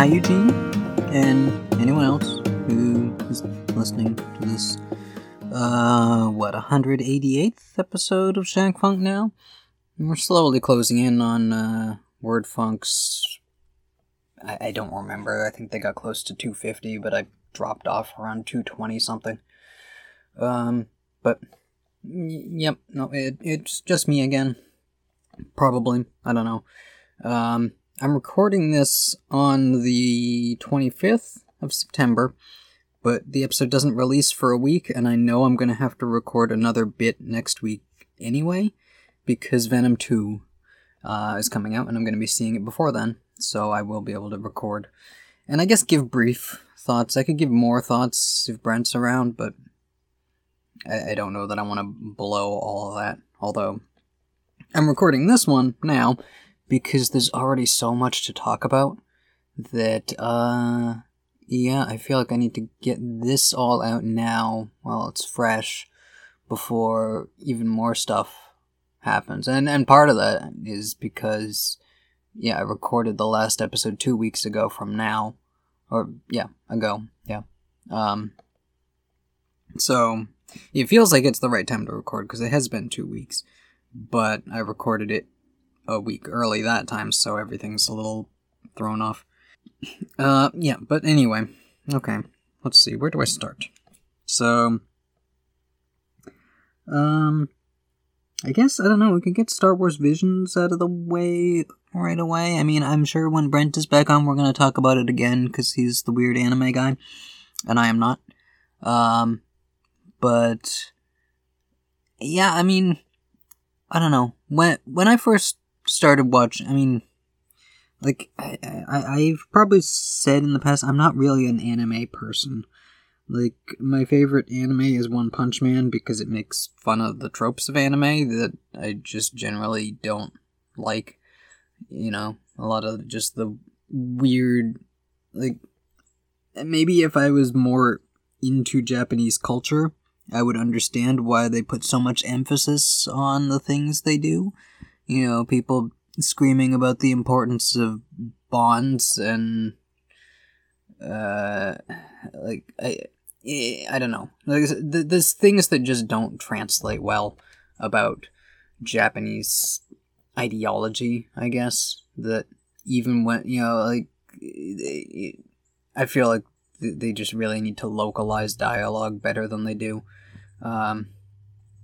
Hi Eugene, and anyone else who is listening to this, 188th episode of Shack Funk now? We're slowly closing in on, Word Funk's, I don't remember, I think they got close to 250, but I dropped off around 220 something. But, yep, no, it's just me again. Probably, I don't know. I'm recording this on the 25th of September, but the episode doesn't release for a week, and I know I'm going to have to record another bit next week anyway, because Venom 2 is coming out, and I'm going to be seeing it before then, so I will be able to record. And I guess give brief thoughts. I could give more thoughts if Brent's around, but I don't know that I want to blow all of that, although I'm recording this one now, because there's already so much to talk about that, yeah, I feel like I need to get this all out now while it's fresh before even more stuff happens. And part of that is because, yeah, I recorded the last episode 2 weeks ago from now, ago. So it feels like it's the right time to record because it has been 2 weeks, but I recorded it a week early that time, so everything's a little thrown off. Yeah, but anyway, okay, let's see, where do I start? So, I guess, I don't know, we can get Star Wars Visions out of the way right away. I mean, I'm sure when Brent is back on, we're going to talk about it again, because he's the weird anime guy, and I am not. But, yeah, I mean, I don't know, when I first started watching, I mean, like, I've probably said in the past, I'm not really an anime person. Like, my favorite anime is One Punch Man because it makes fun of the tropes of anime that I just generally don't like. You know, a lot of just the weird, like, maybe if I was more into Japanese culture, I would understand why they put so much emphasis on the things they do. You know, people screaming about the importance of bonds and, like, I don't know. Like, there's things that just don't translate well about Japanese ideology, I guess, that even when, you know, like, I feel like they just really need to localize dialogue better than they do.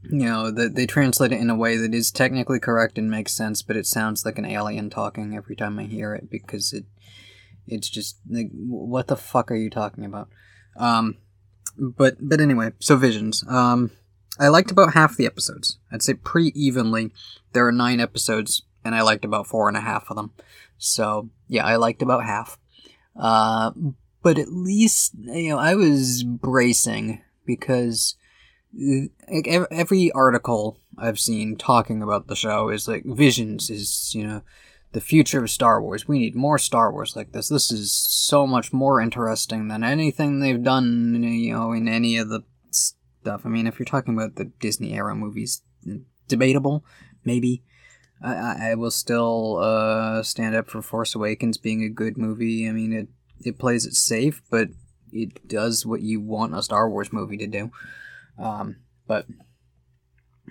You know, they translate it in a way that is technically correct and makes sense, but it sounds like an alien talking every time I hear it, because it's just, like, what the fuck are you talking about? But anyway, so Visions. I liked about half the episodes. I'd say pretty evenly. There are 9 episodes, and I liked about 4.5 of them. So, yeah, I liked about half. But at least, you know, I was bracing, because like every article I've seen talking about the show is like, Visions is, you know, the future of Star Wars. We need more Star Wars like this. This is so much more interesting than anything they've done, you know, in any of the stuff. I mean, if you're talking about the Disney era movies, debatable, maybe. I will still stand up for Force Awakens being a good movie. I mean, it plays it safe, but it does what you want a Star Wars movie to do. But,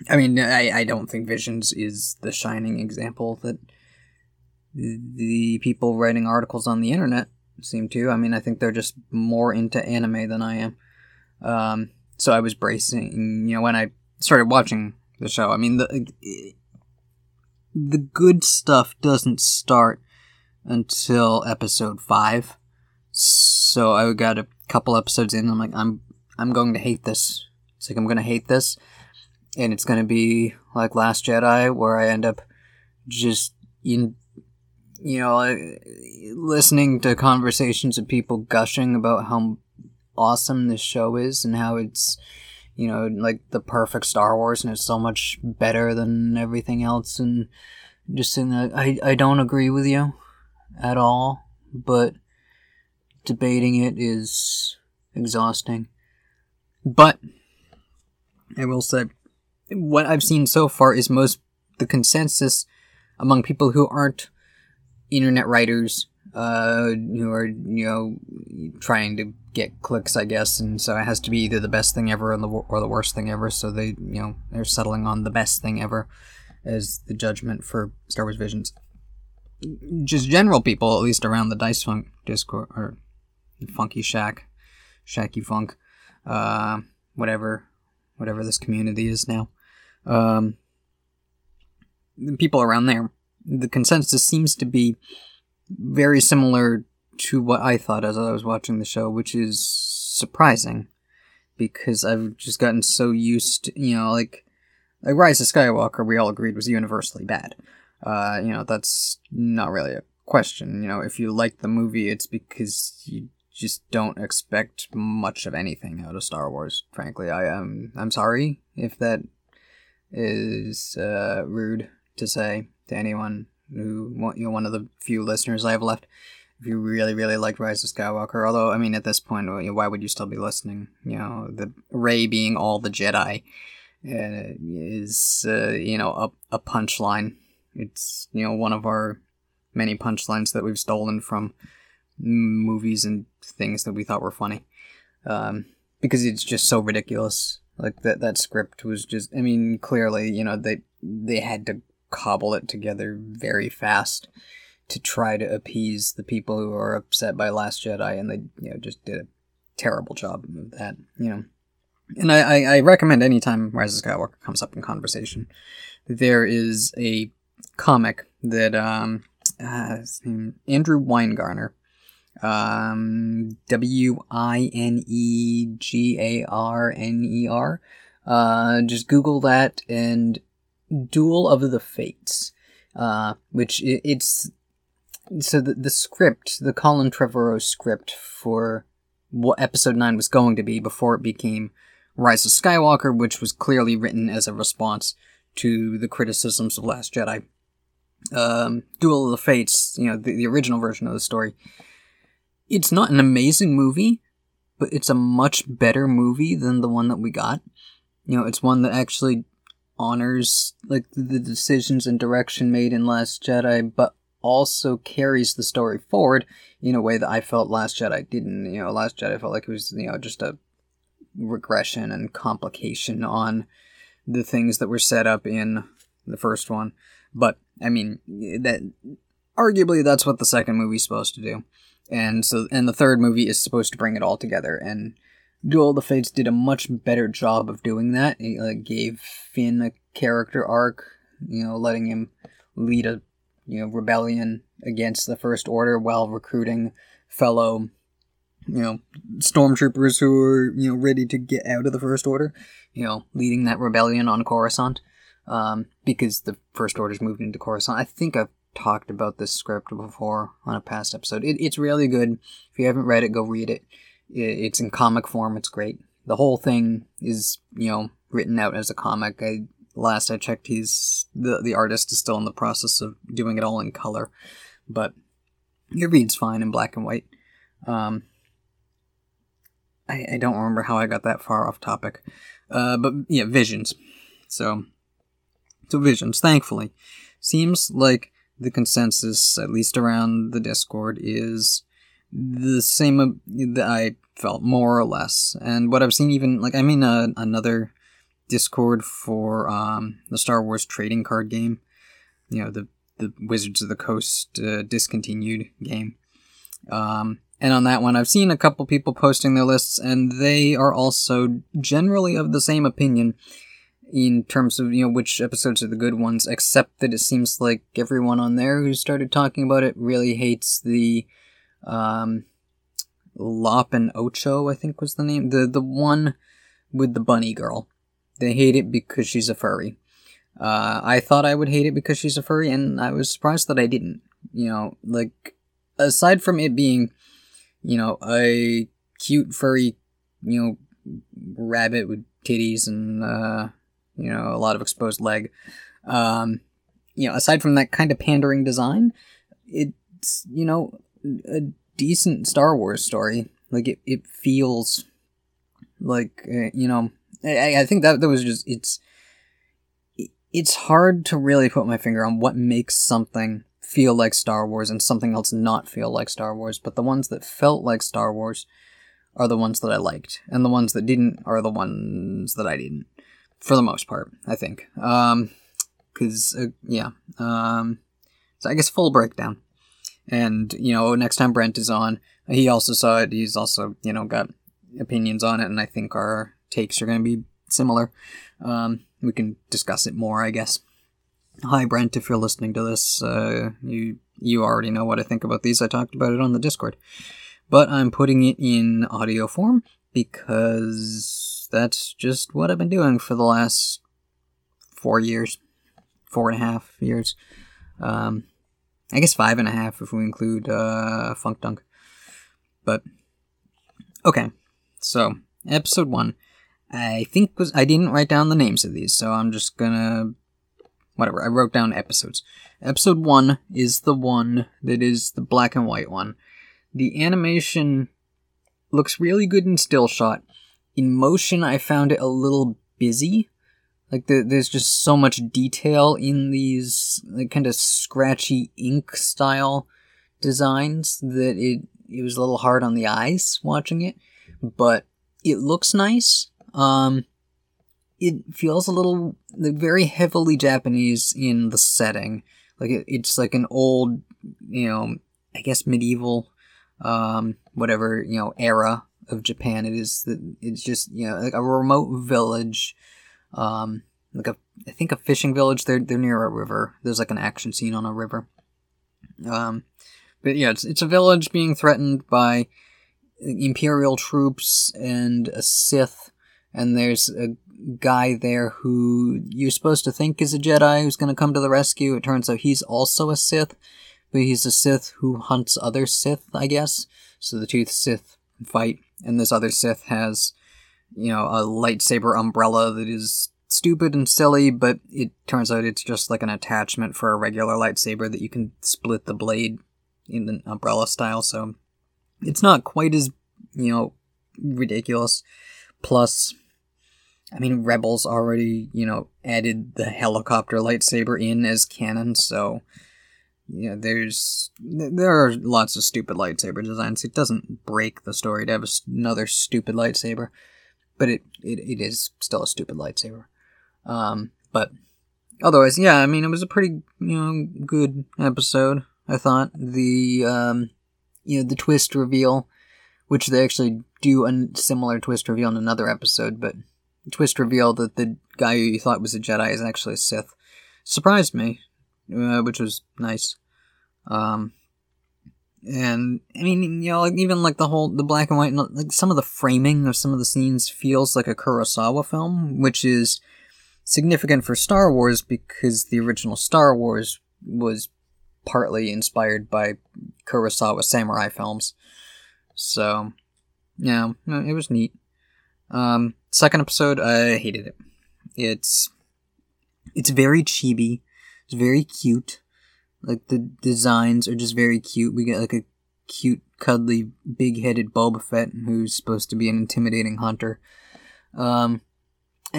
I mean, I don't think Visions is the shining example that the people writing articles on the internet seem to. I mean, I think they're just more into anime than I am. So I was bracing, you know, when I started watching the show. I mean, the good stuff doesn't start until episode 5. So I got a couple episodes in, and I'm like, I'm going to hate this. It's like, I'm going to hate this, and it's going to be like Last Jedi, where I end up just, you know, listening to conversations of people gushing about how awesome this show is, and how it's, you know, like the perfect Star Wars, and it's so much better than everything else, and just in the, I don't agree with you at all, but debating it is exhausting. But I will say, what I've seen so far is the consensus among people who aren't internet writers, who are, trying to get clicks, I guess, and so it has to be either the best thing ever or the worst thing ever, so they, they're settling on the best thing ever as the judgment for Star Wars Visions. Just general people, at least around the Dice Funk Discord, or Funky Shack, Shacky Funk, whatever this community is now. The people around there, the consensus seems to be very similar to what I thought as I was watching the show, which is surprising, because I've just gotten so used to, like Rise of Skywalker, we all agreed was universally bad. That's not really a question. If you like the movie, it's because you just don't expect much of anything out of Star Wars, frankly. I'm sorry if that is rude to say to anyone who, one of the few listeners I have left, if you really, really liked Rise of Skywalker. Although, at this point, why would you still be listening? The Rey being all the Jedi is, a punchline. It's, one of our many punchlines that we've stolen from movies and things that we thought were funny. Because it's just so ridiculous. Like, that script was just, clearly, they had to cobble it together very fast to try to appease the people who are upset by Last Jedi, and they, just did a terrible job of that, And I recommend any time Rise of Skywalker comes up in conversation, there is a comic that Andrew Weingarner, Winegarner, just Google that, and Duel of the Fates, which it's so the script, the Colin Trevorrow script for what episode 9 was going to be before it became Rise of Skywalker, which was clearly written as a response to the criticisms of Last Jedi. Duel of the Fates, the original version of the story. It's not an amazing movie, but it's a much better movie than the one that we got. It's one that actually honors, the decisions and direction made in Last Jedi, but also carries the story forward in a way that I felt Last Jedi didn't. Last Jedi felt like it was, just a regression and complication on the things that were set up in the first one. But, that arguably that's what the second movie's supposed to do. And the third movie is supposed to bring it all together. And Duel of the Fates did a much better job of doing that. It gave Finn a character arc, letting him lead a, rebellion against the First Order while recruiting fellow, stormtroopers who are, ready to get out of the First Order, leading that rebellion on Coruscant, because the First Order's moved into Coruscant. I think I've talked about this script before on a past episode. It's really good. If you haven't read it, go read it. It's in comic form. It's great. The whole thing is, written out as a comic. Last I checked, the artist is still in the process of doing it all in color, but it reads fine in black and white. I don't remember how I got that far off topic, but yeah, Visions. So Visions, thankfully, seems like the consensus, at least around the Discord, is the same that I felt, more or less. And what I've seen, even, another Discord for the Star Wars trading card game, the Wizards of the Coast discontinued game. And on that one, I've seen a couple people posting their lists, and they are also generally of the same opinion in terms of, which episodes are the good ones, except that it seems like everyone on there who started talking about it really hates the Lop and Ocho, I think was the name, the one with the bunny girl. They hate it because she's a furry. I thought I would hate it because she's a furry, and I was surprised that I didn't. Aside from it being, a cute furry, rabbit with titties and, a lot of exposed leg. Aside from that kind of pandering design, it's, a decent Star Wars story. It feels like, I think that was just, it's hard to really put my finger on what makes something feel like Star Wars and something else not feel like Star Wars, but the ones that felt like Star Wars are the ones that I liked, and the ones that didn't are the ones that I didn't, for the most part, I think. So I guess full breakdown. And, you know, next time Brent is on, he also saw it, he's also, you know, got opinions on it, and I think our takes are going to be similar. We can discuss it more, I guess. Hi, Brent, if you're listening to this, you already know what I think about these. I talked about it on the Discord. But I'm putting it in audio form because that's just what I've been doing for the last 4 years, 4.5 years. I guess 5.5 if we include Funk Dunk. But, okay, so, episode 1. I didn't write down the names of these, so I'm just gonna... Whatever, I wrote down episodes. Episode 1 is the one that is the black and white one. The animation looks really good in still shot. In motion, I found it a little busy. Like, there's just so much detail in these like, kind of scratchy ink-style designs that it was a little hard on the eyes watching it. But it looks nice. It feels a little very heavily Japanese in the setting. Like, it's like an old, you know, I guess medieval... whatever, you know, era of Japan it is, that it's just, you know, like a remote village, I think a fishing village, they're near a river, there's like an action scene on a river, but yeah, it's a village being threatened by Imperial troops and a Sith, and there's a guy there who you're supposed to think is a Jedi who's gonna come to the rescue. It turns out he's also a Sith. But he's a Sith who hunts other Sith, I guess. So the two Sith fight, and this other Sith has, you know, a lightsaber umbrella that is stupid and silly, but it turns out it's just like an attachment for a regular lightsaber that you can split the blade in an umbrella style, so it's not quite as, you know, ridiculous. Plus, I mean, Rebels already, you know, added the helicopter lightsaber in as canon, so... Yeah, there are lots of stupid lightsaber designs. It doesn't break the story to have another stupid lightsaber, but it is still a stupid lightsaber. But otherwise, yeah, I mean, it was a pretty, you know, good episode, I thought. The, you know, the twist reveal, which they actually do a similar twist reveal in another episode, but the twist reveal that the guy who you thought was a Jedi is actually a Sith surprised me. Which was nice. And, I mean, you know, like, even, like, the black and white, like, some of the framing of some of the scenes feels like a Kurosawa film, which is significant for Star Wars because the original Star Wars was partly inspired by Kurosawa samurai films. So, yeah, it was neat. Second episode, I hated it. It's very chibi. It's very cute. Like, the designs are just very cute. We get, like, a cute, cuddly, big-headed Boba Fett who's supposed to be an intimidating hunter. And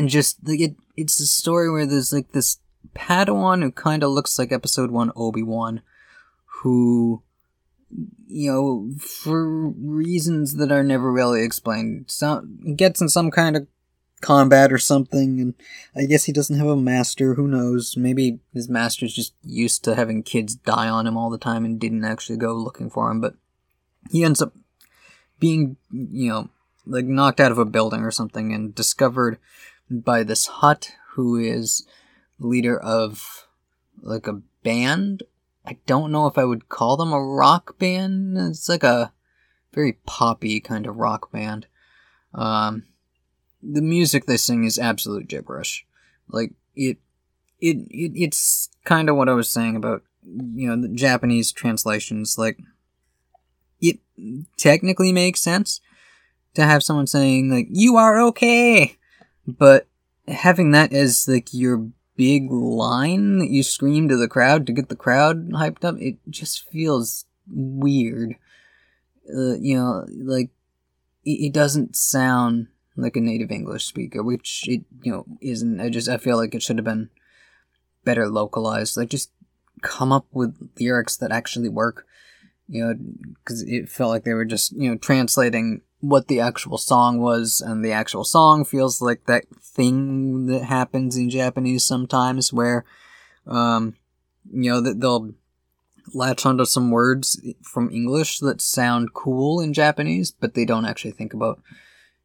just, like, it's a story where there's, like, this Padawan who kind of looks like Episode 1 Obi-Wan, who, you know, for reasons that are never really explained, gets in some kind of combat or something, and I guess he doesn't have a master, who knows, maybe his master's just used to having kids die on him all the time and didn't actually go looking for him, but he ends up being, you know, like, knocked out of a building or something and discovered by this Hutt, who is leader of, like, a band. I don't know if I would call them a rock band. It's like a very poppy kind of rock band. The music they sing is absolute gibberish. Like, it's kind of what I was saying about, you know, the Japanese translations. Like, it technically makes sense to have someone saying, like, you are okay! But having that as, like, your big line that you scream to the crowd to get the crowd hyped up, it just feels weird. You know, like, it doesn't sound... like a native English speaker, which it, you know, isn't. I feel like it should have been better localized. Like, just come up with lyrics that actually work, you know, because it felt like they were just, you know, translating what the actual song was, and the actual song feels like that thing that happens in Japanese sometimes where, you know, that they'll latch onto some words from English that sound cool in Japanese, but they don't actually think about,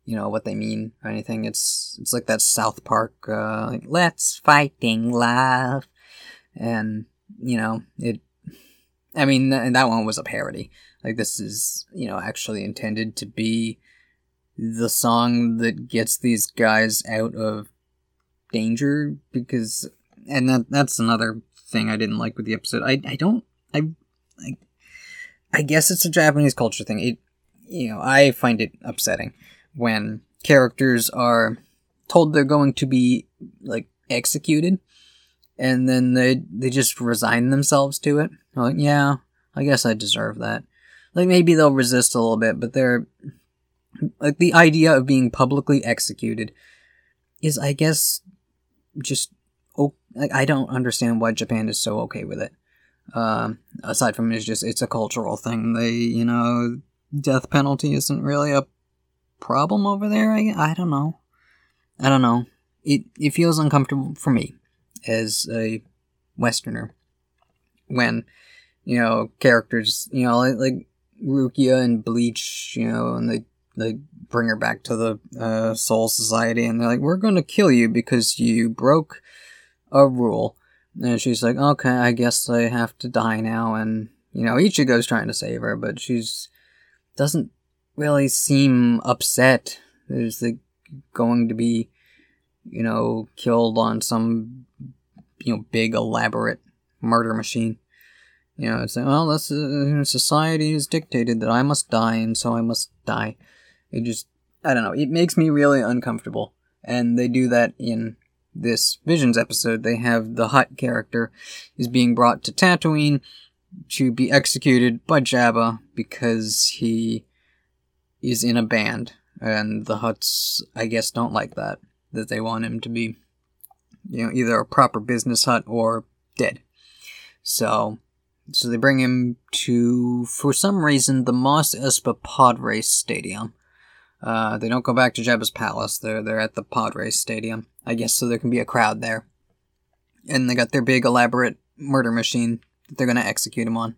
you know, what they mean or anything. It's like that South Park, like, let's fighting laugh. And, you know, that one was a parody. Like, this is, you know, actually intended to be the song that gets these guys out of danger, because, and that's another thing I didn't like with the episode. I guess it's a Japanese culture thing. It, you know, I find it upsetting when characters are told they're going to be, like, executed, and then they just resign themselves to it. They're like, yeah, I guess I deserve that. Like, maybe they'll resist a little bit, but they're, like, the idea of being publicly executed is, I guess, just, like, I don't understand why Japan is so okay with it. Aside from it's a cultural thing. They, you know, death penalty isn't really a problem over there. I don't know. It feels uncomfortable for me as a Westerner when, you know, characters, you know, like Rukia and Bleach, you know, and they bring her back to the Soul Society, and they're like, we're going to kill you because you broke a rule. And she's like, okay, I guess I have to die now. And, you know, Ichigo's trying to save her, but she's doesn't really seem upset. There's, like, going to be, you know, killed on some, you know, big elaborate murder machine. You know, it's like, well, this society has dictated that I must die, and so I must die. It just, I don't know, it makes me really uncomfortable. And they do that in this Visions episode. They have the Hutt character is being brought to Tatooine to be executed by Jabba because he is in a band, and the Hutts, I guess, don't like that they want him to be, you know, either a proper business Hutt or dead. So they bring him to, for some reason, the Mos Espa Padres Stadium. They don't go back to Jabba's palace. They're at the Padres Stadium, I guess, so there can be a crowd there. And they got their big elaborate murder machine that they're going to execute him on.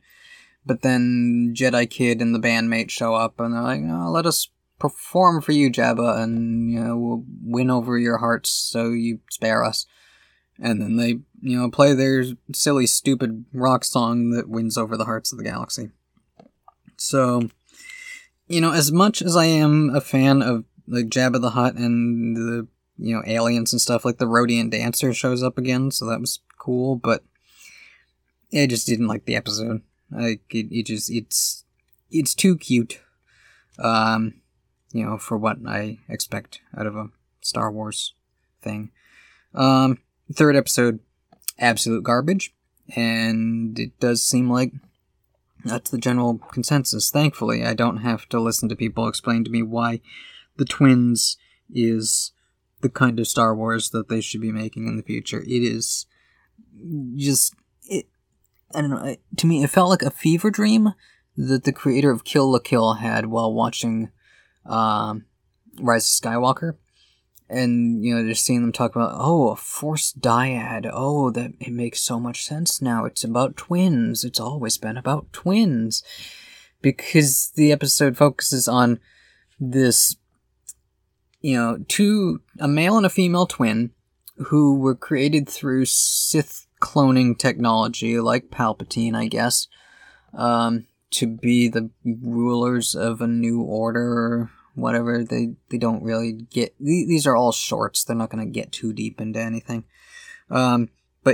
But then Jedi Kid and the bandmate show up, and they're like, oh, let us perform for you, Jabba, and, you know, we'll win over your hearts so you spare us. And then they, you know, play their silly, stupid rock song that wins over the hearts of the galaxy. So, you know, as much as I am a fan of, like, Jabba the Hutt and the, you know, aliens and stuff, like, the Rodian Dancer shows up again, so that was cool, but I just didn't like the episode. Like, it's too cute, you know, for what I expect out of a Star Wars thing. Third episode, absolute garbage, and it does seem like that's the general consensus. Thankfully, I don't have to listen to people explain to me why the twins is the kind of Star Wars that they should be making in the future. It is just, I don't know, to me it felt like a fever dream that the creator of Kill la Kill had while watching Rise of Skywalker. And, you know, just seeing them talk about, oh, a Force dyad. Oh, that it makes so much sense now. It's about twins. It's always been about twins. Because the episode focuses on this, you know, a male and a female twin who were created through Sith cloning technology, like Palpatine, I guess, to be the rulers of a new order. Whatever, they don't really get... These are all shorts. They're not going to get too deep into anything. But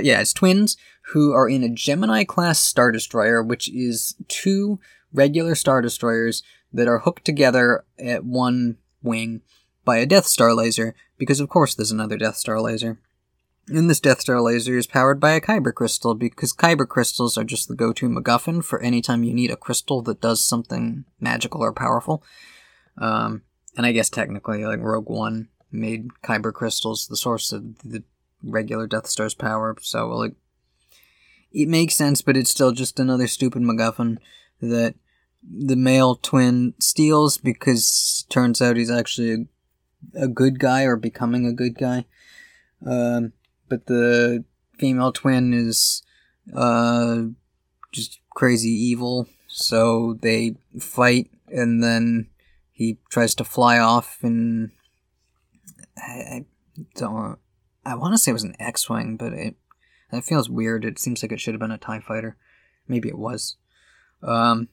yeah, it's twins who are in a Gemini-class Star Destroyer, which is two regular Star Destroyers that are hooked together at one wing by a Death Star laser, because of course there's another Death Star laser. And this Death Star laser is powered by a Kyber crystal, because Kyber crystals are just the go-to MacGuffin for any time you need a crystal that does something magical or powerful. And I guess technically, like, Rogue One made Kyber crystals the source of the regular Death Star's power, so, like, it makes sense, but it's still just another stupid MacGuffin that the male twin steals because turns out he's actually a good guy or becoming a good guy. But the female twin is just crazy evil, so they fight, and then he tries to fly off, and I want to say it was an X-Wing, but that feels weird. It seems like it should have been a TIE fighter. Maybe it was. But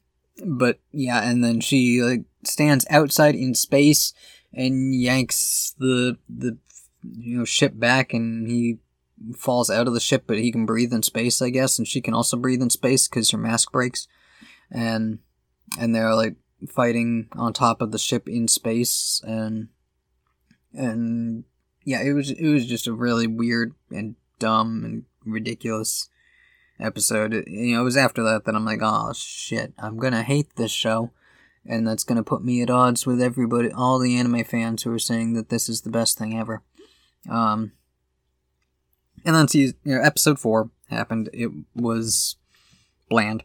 yeah, and then she like stands outside in space and yanks the ship back, and he falls out of the ship, but he can breathe in space, I guess, and she can also breathe in space because her mask breaks, and they're like fighting on top of the ship in space, and yeah, it was just a really weird and dumb and ridiculous episode. It was after that I'm like, oh shit, I'm gonna hate this show, and that's gonna put me at odds with everybody, all the anime fans who are saying that this is the best thing ever. And then episode 4 happened. It was bland.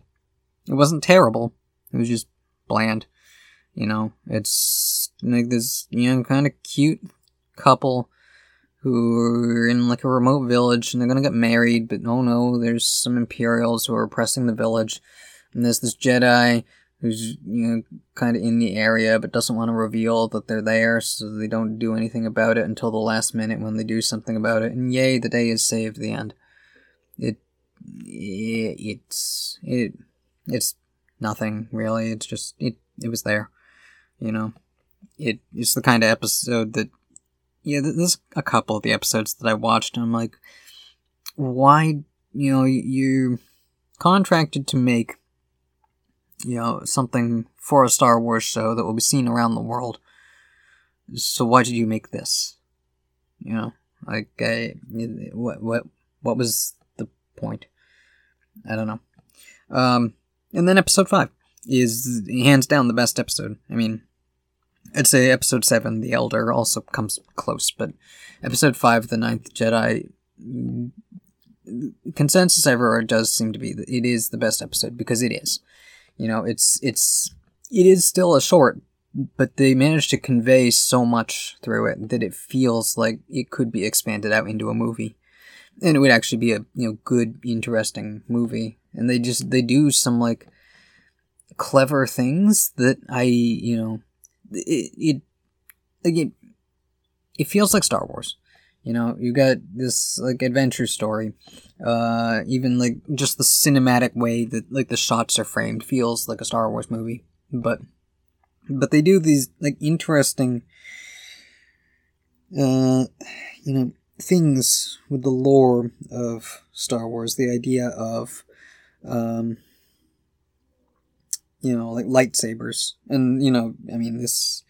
It wasn't terrible. It was just bland. It's like this kind of cute couple who are in like a remote village, and they're gonna get married, but no, there's some Imperials who are oppressing the village, and there's this Jedi who's kind of in the area but doesn't want to reveal that they're there, so they don't do anything about it until the last minute when they do something about it, and yay, the day is saved. The end. It's nothing really. It's just it was there. It's the kind of episode that. Yeah, there's a couple of the episodes that I watched, and I'm like, why, you're contracted to make, something for a Star Wars show that will be seen around the world, so why did you make this? What was the point? I don't know. And then episode 5 is, hands down, the best episode. I mean, I'd say episode 7, The Elder, also comes close, but episode 5, The Ninth Jedi, consensus everywhere does seem to be that it is the best episode, because it is. It is still a short, but they managed to convey so much through it that it feels like it could be expanded out into a movie, and it would actually be a good, interesting movie. And they do some like clever things that I. It feels like Star Wars. You got this like adventure story. Even like just the cinematic way that like the shots are framed feels like a Star Wars movie. But they do these like interesting things with the lore of Star Wars. The idea of like lightsabers, and this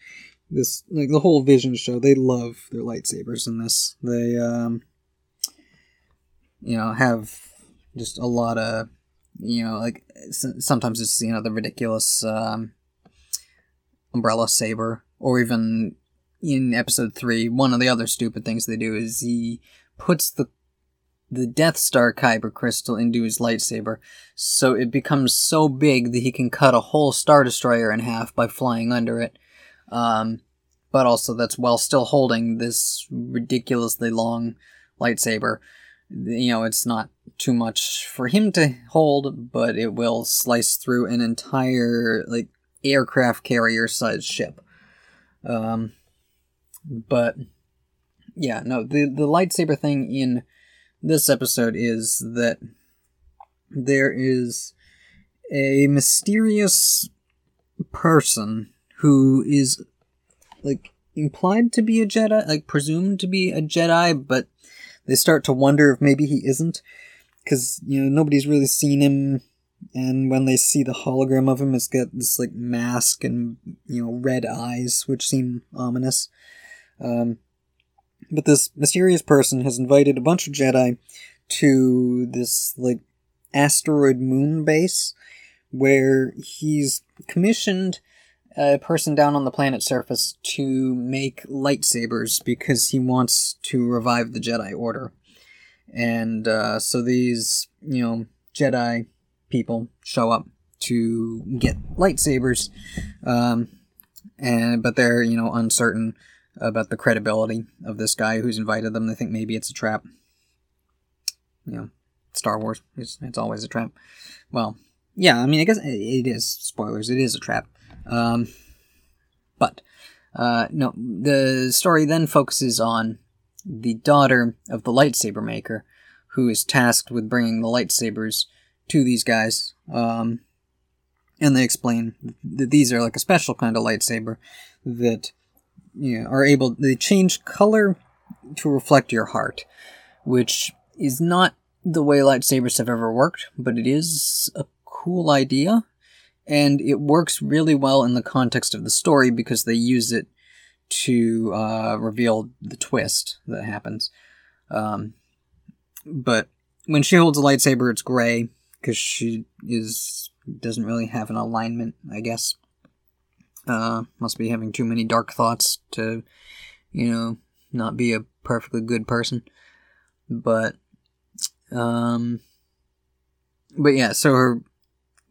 like the whole Vision show, they love their lightsabers in this. They have just a lot of like sometimes it's the ridiculous umbrella saber, or even in episode 3, one of the other stupid things they do is he puts the Death Star Kyber crystal into his lightsaber, so it becomes so big that he can cut a whole Star Destroyer in half by flying under it. But also that's while still holding this ridiculously long lightsaber. It's not too much for him to hold, but it will slice through an entire like aircraft carrier-sized ship. But yeah, no, the lightsaber thing in this episode is that there is a mysterious person who is like implied to be a Jedi, like presumed to be a Jedi, but they start to wonder if maybe he isn't, because nobody's really seen him, and when they see the hologram of him, it's got this like mask and red eyes, which seem ominous. But this mysterious person has invited a bunch of Jedi to this, like, asteroid moon base, where he's commissioned a person down on the planet's surface to make lightsabers because he wants to revive the Jedi Order. And so these, Jedi people show up to get lightsabers, but they're, you know, uncertain about the credibility of this guy who's invited them. They think maybe it's a trap. You know, Star Wars, it's always a trap. Well, yeah, I mean, I guess it is. Spoilers, it is a trap. No, the story then focuses on the daughter of the lightsaber maker, who is tasked with bringing the lightsabers to these guys, and they explain that these are like a special kind of lightsaber that, you know, are able, they change color to reflect your heart, which is not the way lightsabers have ever worked, but it is a cool idea, and it works really well in the context of the story because they use it to reveal the twist that happens. But when she holds a lightsaber, it's gray, because she doesn't really have an alignment, I guess. Must be having too many dark thoughts to, you know, not be a perfectly good person. But yeah, so her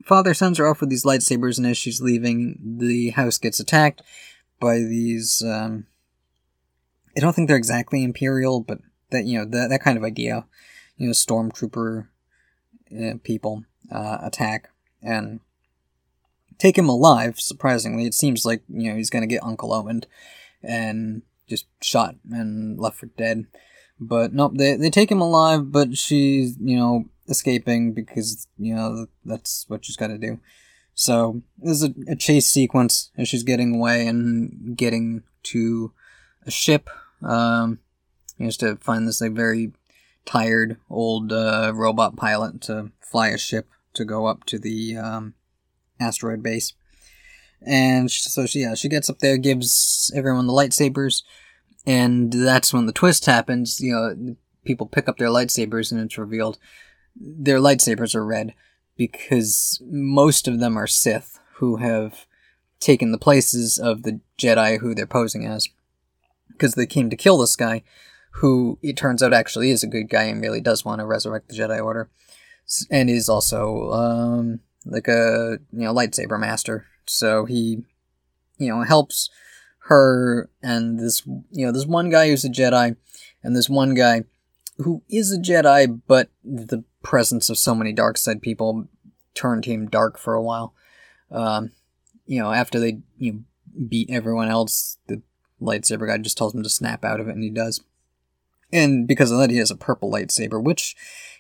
father sends her off with these lightsabers, and as she's leaving, the house gets attacked by these, I don't think they're exactly Imperial, but that, you know, that kind of idea, you know, stormtrooper people attack and take him alive, surprisingly. It seems like, you know, he's going to get Uncle Owened and just shot and left for dead. But nope, they take him alive, but she's, you know, escaping because, you know, that's what she's got to do. So there's a chase sequence as she's getting away and getting to a ship. You used to find this like very tired old robot pilot to fly a ship to go up to the asteroid base, and so she gets up there, gives everyone the lightsabers, and that's when the twist happens. You know, people pick up their lightsabers, and it's revealed their lightsabers are red because most of them are Sith who have taken the places of the Jedi who they're posing as, because they came to kill this guy, who it turns out actually is a good guy and really does want to resurrect the Jedi Order, and is also like a, you know, lightsaber master. So he, you know, helps her and this, you know, this one guy who's a Jedi, and this one guy who is a Jedi, but the presence of so many dark side people turned him dark for a while. You know, after they, you know, beat everyone else, the lightsaber guy just tells him to snap out of it, and he does. And because of that, he has a purple lightsaber, which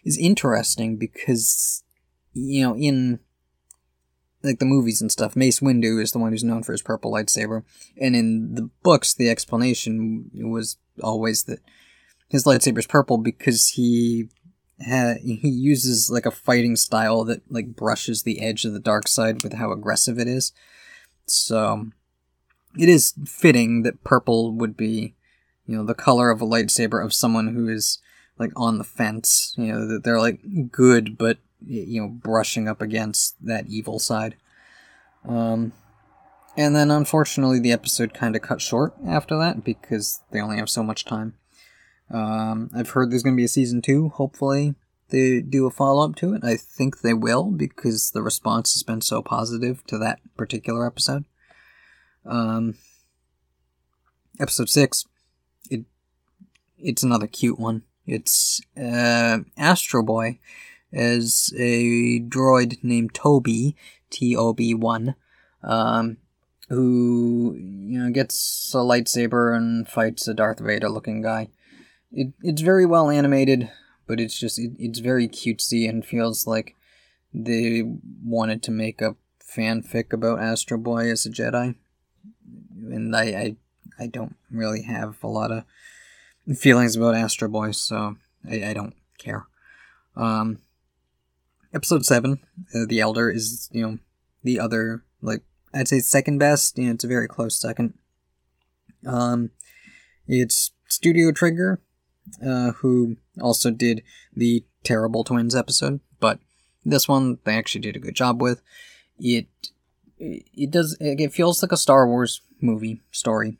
is interesting because, you know, in, like, the movies and stuff, Mace Windu is the one who's known for his purple lightsaber. And in the books, the explanation was always that his lightsaber's purple because he uses, like, a fighting style that, like, brushes the edge of the dark side with how aggressive it is. So it is fitting that purple would be, you know, the color of a lightsaber of someone who is, like, on the fence. You know, that they're, like, good, but, you know, brushing up against that evil side. And then, unfortunately, the episode kind of cut short after that, because they only have so much time. I've heard there's going to be a season 2, hopefully they do a follow-up to it. I think they will, because the response has been so positive to that particular episode. Episode 6... It's another cute one. It's Astro Boy as a droid named Toby, T-O-B-1, who, you know, gets a lightsaber and fights a Darth Vader-looking guy. It's very well animated, but it's just, it's very cutesy and feels like they wanted to make a fanfic about Astro Boy as a Jedi. And I don't really have a lot of feelings about Astro Boy, so I don't care. Episode 7, The Elder, is, you know, the other, like, I'd say second best. You know, it's a very close second. It's Studio Trigger, who also did the Terrible Twins episode, but this one they actually did a good job with. It feels like a Star Wars movie story.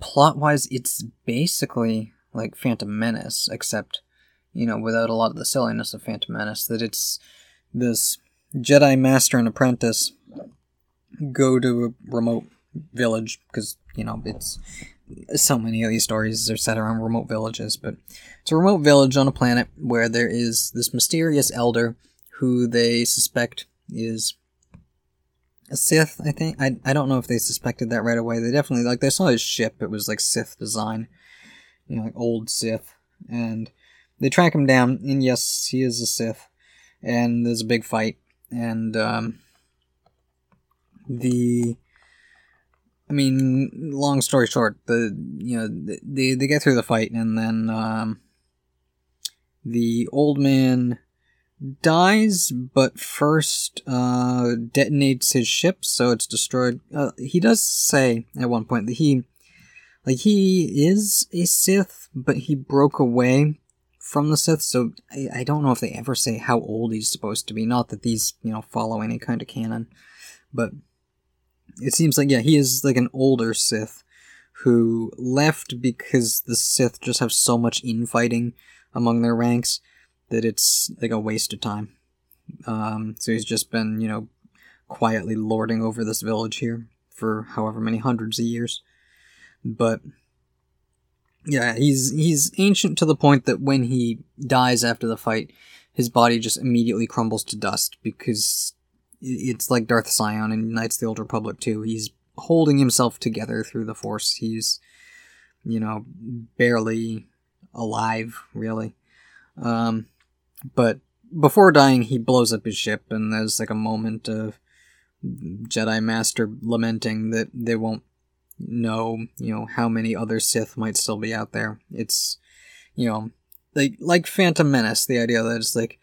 Plot-wise, it's basically like Phantom Menace, except you know, without a lot of the silliness of Phantom Menace, that it's this Jedi master and apprentice go to a remote village, because, you know, it's so many of these stories are set around remote villages, but it's a remote village on a planet where there is this mysterious elder who they suspect is a Sith, I think. I don't know if they suspected that right away. They definitely, like, they saw his ship. It was, like, Sith design. You know, like, old Sith. And they track him down, and yes, he is a Sith. And there's a big fight. And, I mean, long story short, they get through the fight, and then, the old man dies, but first detonates his ship, so it's destroyed. He does say at one point that he is a Sith, but he broke away from the Sith, so I don't know if they ever say how old he's supposed to be. Not that these, you know, follow any kind of canon, but it seems like, yeah, he is like an older Sith who left because the Sith just have so much infighting among their ranks that it's like a waste of time. So he's just been, you know, quietly lording over this village here for however many hundreds of years. But yeah, he's ancient to the point that when he dies after the fight, his body just immediately crumbles to dust, because it's like Darth Scion in Knights of the Old Republic 2. He's holding himself together through the Force. He's, you know, barely alive, really. But before dying, he blows up his ship, and there's like a moment of Jedi Master lamenting that they won't know, you know, how many other Sith might still be out there. It's, you know, like Phantom Menace, the idea that it's like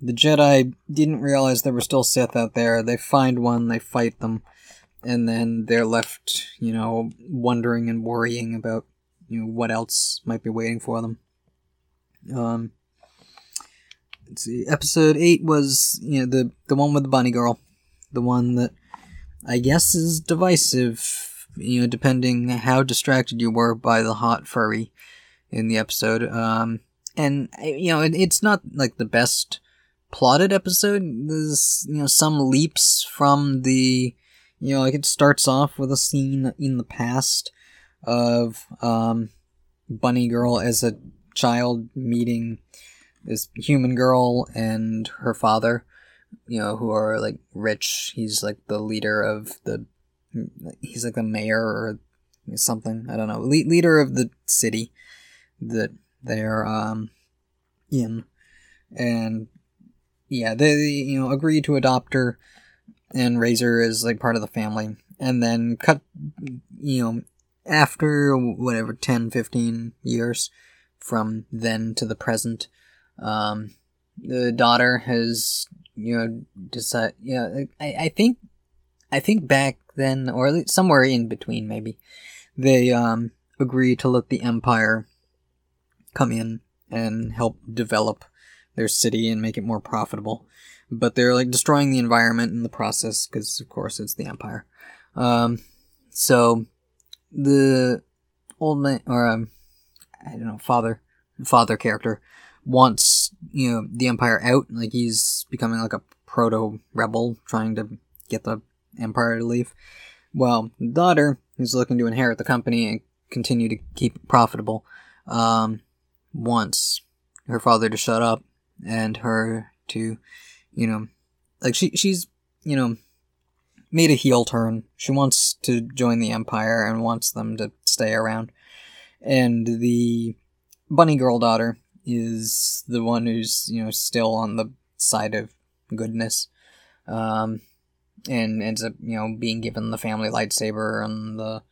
the Jedi didn't realize there were still Sith out there. They find one, they fight them, and then they're left, you know, wondering and worrying about, you know, what else might be waiting for them. Let's see, episode 8 was, you know, the one with the bunny girl. The one that I guess is divisive, you know, depending how distracted you were by the hot furry in the episode. And, you know, it's not, like, the best plotted episode. There's, you know, some leaps from the, you know, like, it starts off with a scene in the past of bunny girl as a child meeting this human girl and her father, you know, who are, like, rich. He's, like, the leader of the... He's, like, the mayor or something. I don't know. Leader of the city that they're in. And, yeah, they, you know, agree to adopt her and raise her as, like, part of the family. And then cut, you know, after, whatever, 10, 15 years from then to the present... the daughter has, you know, decided, yeah, you know, I think back then, or at least somewhere in between, maybe, they, agree to let the Empire come in and help develop their city and make it more profitable, but they're, like, destroying the environment in the process, because, of course, it's the Empire. So, the old man, or, I don't know, father character, wants, you know, the Empire out. Like, he's becoming like a proto-rebel, trying to get the Empire to leave. Well, the daughter is looking to inherit the company and continue to keep it profitable. Wants her father to shut up and her to, you know, like, she's, you know, made a heel turn. She wants to join the Empire and wants them to stay around. And the bunny girl daughter is the one who's, you know, still on the side of goodness, and ends up, you know, being given the family lightsaber, and the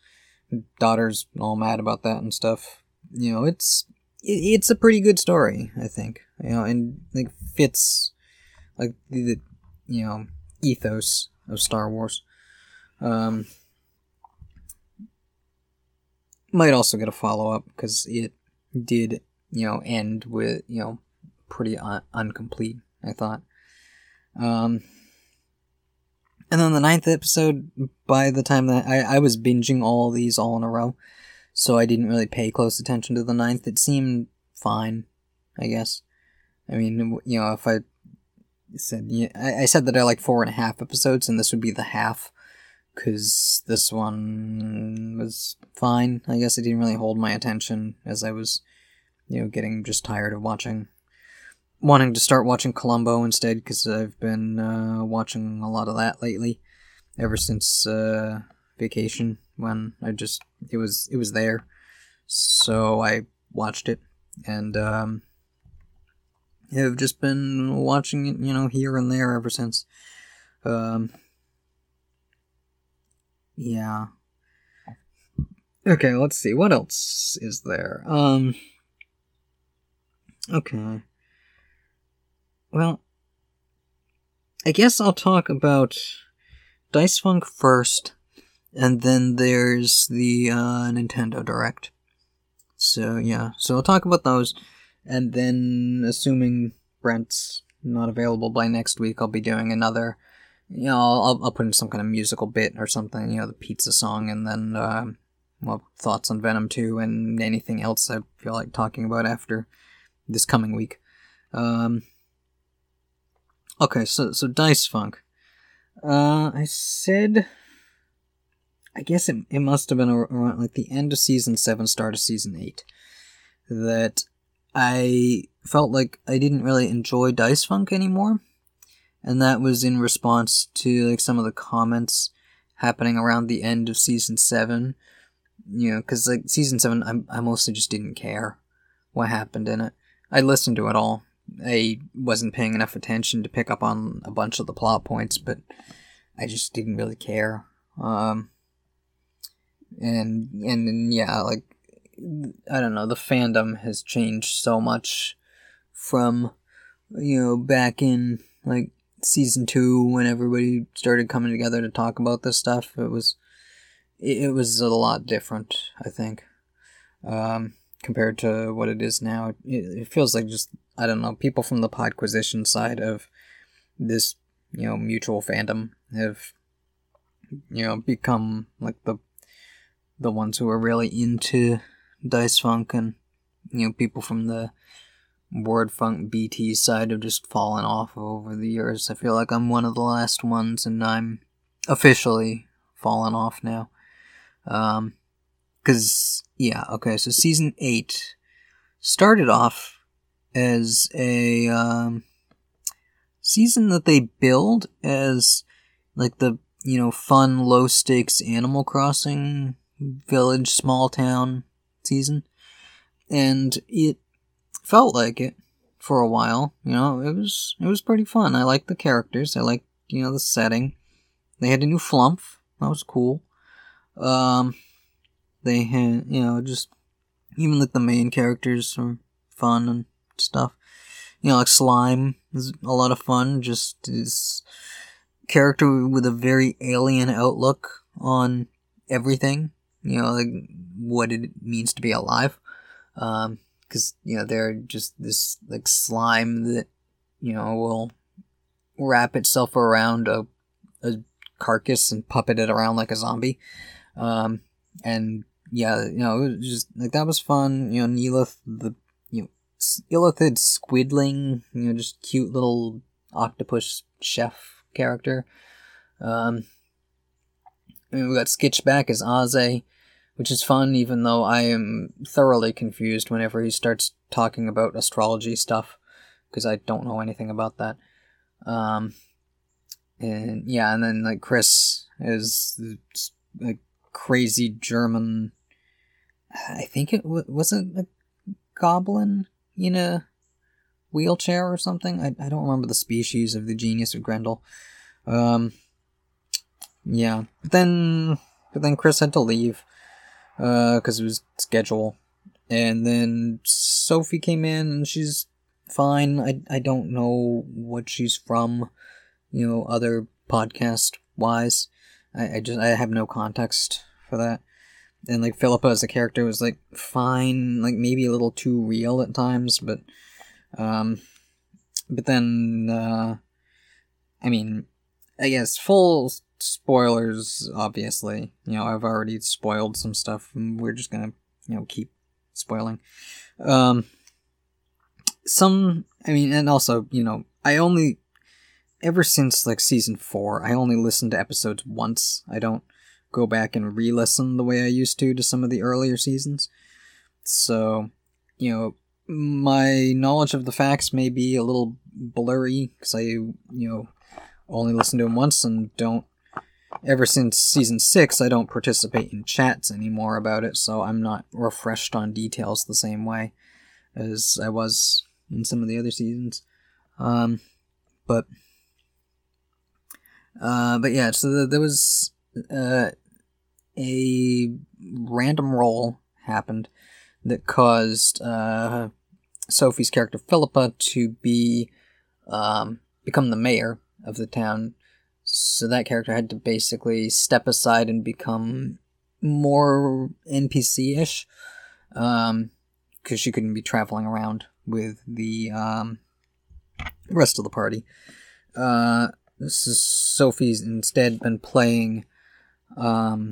daughter's all mad about that and stuff. You know, it's a pretty good story, I think, you know, and, like, fits, like, the, you know, ethos of Star Wars. Might also get a follow-up, because it did, you know, end with, you know, pretty incomplete, I thought. And then the 9th episode, by the time that I was binging all these all in a row, so I didn't really pay close attention to the 9th. It seemed fine, I guess. I mean, you know, if I said, yeah, I said that I like 4.5 episodes, and this would be the half, because this one was fine. I guess it didn't really hold my attention as I was, you know, getting just tired of watching. Wanting to start watching Columbo instead, because I've been watching a lot of that lately, ever since vacation, when it was there, so I watched it, and I've just been watching it, you know, here and there ever since. Yeah. Okay, let's see, what else is there? Okay. Well, I guess I'll talk about Dice Funk first, and then there's the Nintendo Direct. So, yeah. So I'll talk about those, and then, assuming Brent's not available by next week, I'll be doing another, you know, I'll put in some kind of musical bit or something, you know, the pizza song, and then, well, thoughts on Venom 2 and anything else I feel like talking about after this coming week. Okay, so Dice Funk. I said, I guess it must have been around like the end of Season 7, start of Season 8, that I felt like I didn't really enjoy Dice Funk anymore, and that was in response to like some of the comments happening around the end of Season 7, you know, because like Season 7, I mostly just didn't care what happened in it. I listened to it all. I wasn't paying enough attention to pick up on a bunch of the plot points, but I just didn't really care. And yeah, like, I don't know, the fandom has changed so much from, you know, back in, like, Season 2, when everybody started coming together to talk about this stuff. It was a lot different, I think, compared to what it is now. It feels like just, I don't know, people from the Podquisition side of this, you know, mutual fandom have, you know, become, like, the ones who are really into Dice Funk, and, you know, people from the Word Funk BT side have just fallen off over the years. I feel like I'm one of the last ones, and I'm officially fallen off now. 'Cause, yeah, okay, so Season 8 started off as a season that they build as, like, the, you know, fun, low-stakes Animal Crossing village, small-town season. And it felt like it for a while. You know, it was pretty fun. I liked the characters. I liked, you know, the setting. They had a new Flump. That was cool. They had, you know, just, even, like, the main characters were fun and stuff. You know, like, Slime is a lot of fun. Just this character with a very alien outlook on everything. You know, like, what it means to be alive. 'Cause, you know, they're just this, like, slime that, you know, will wrap itself around a carcass and puppet it around like a zombie. And, yeah, you know, it was just, like, that was fun. You know, Neelith, the illithid squidling, you know, just cute little octopus chef character. And we got Skitchback as Ozzy, which is fun, even though I am thoroughly confused whenever he starts talking about astrology stuff, because I don't know anything about that. And yeah, and then, like, Chris is a crazy German, I think it was a goblin in a wheelchair or something. I don't remember the species of the genius of Grendel. Yeah. But then Chris had to leave, 'cause it was schedule. And then Sophie came in, and she's fine. I don't know what she's from, you know, other podcast-wise. I have no context for that. And, like, Philippa as a character was, like, fine, like, maybe a little too real at times, but then, I mean, I guess full spoilers, obviously, you know, I've already spoiled some stuff, and we're just gonna, you know, keep spoiling, and also, you know, I only, ever since, like, season 4, I only listen to episodes once. I don't go back and re-listen the way I used to some of the earlier seasons. So, you know, my knowledge of the facts may be a little blurry, because I, you know, only listen to them once and don't, ever since season 6, I don't participate in chats anymore about it, so I'm not refreshed on details the same way as I was in some of the other seasons. But yeah, so there was a random roll happened that caused Sophie's character Philippa to be become the mayor of the town. So that character had to basically step aside and become more NPC-ish, because she couldn't be traveling around with the rest of the party. This is Sophie's instead been playing, I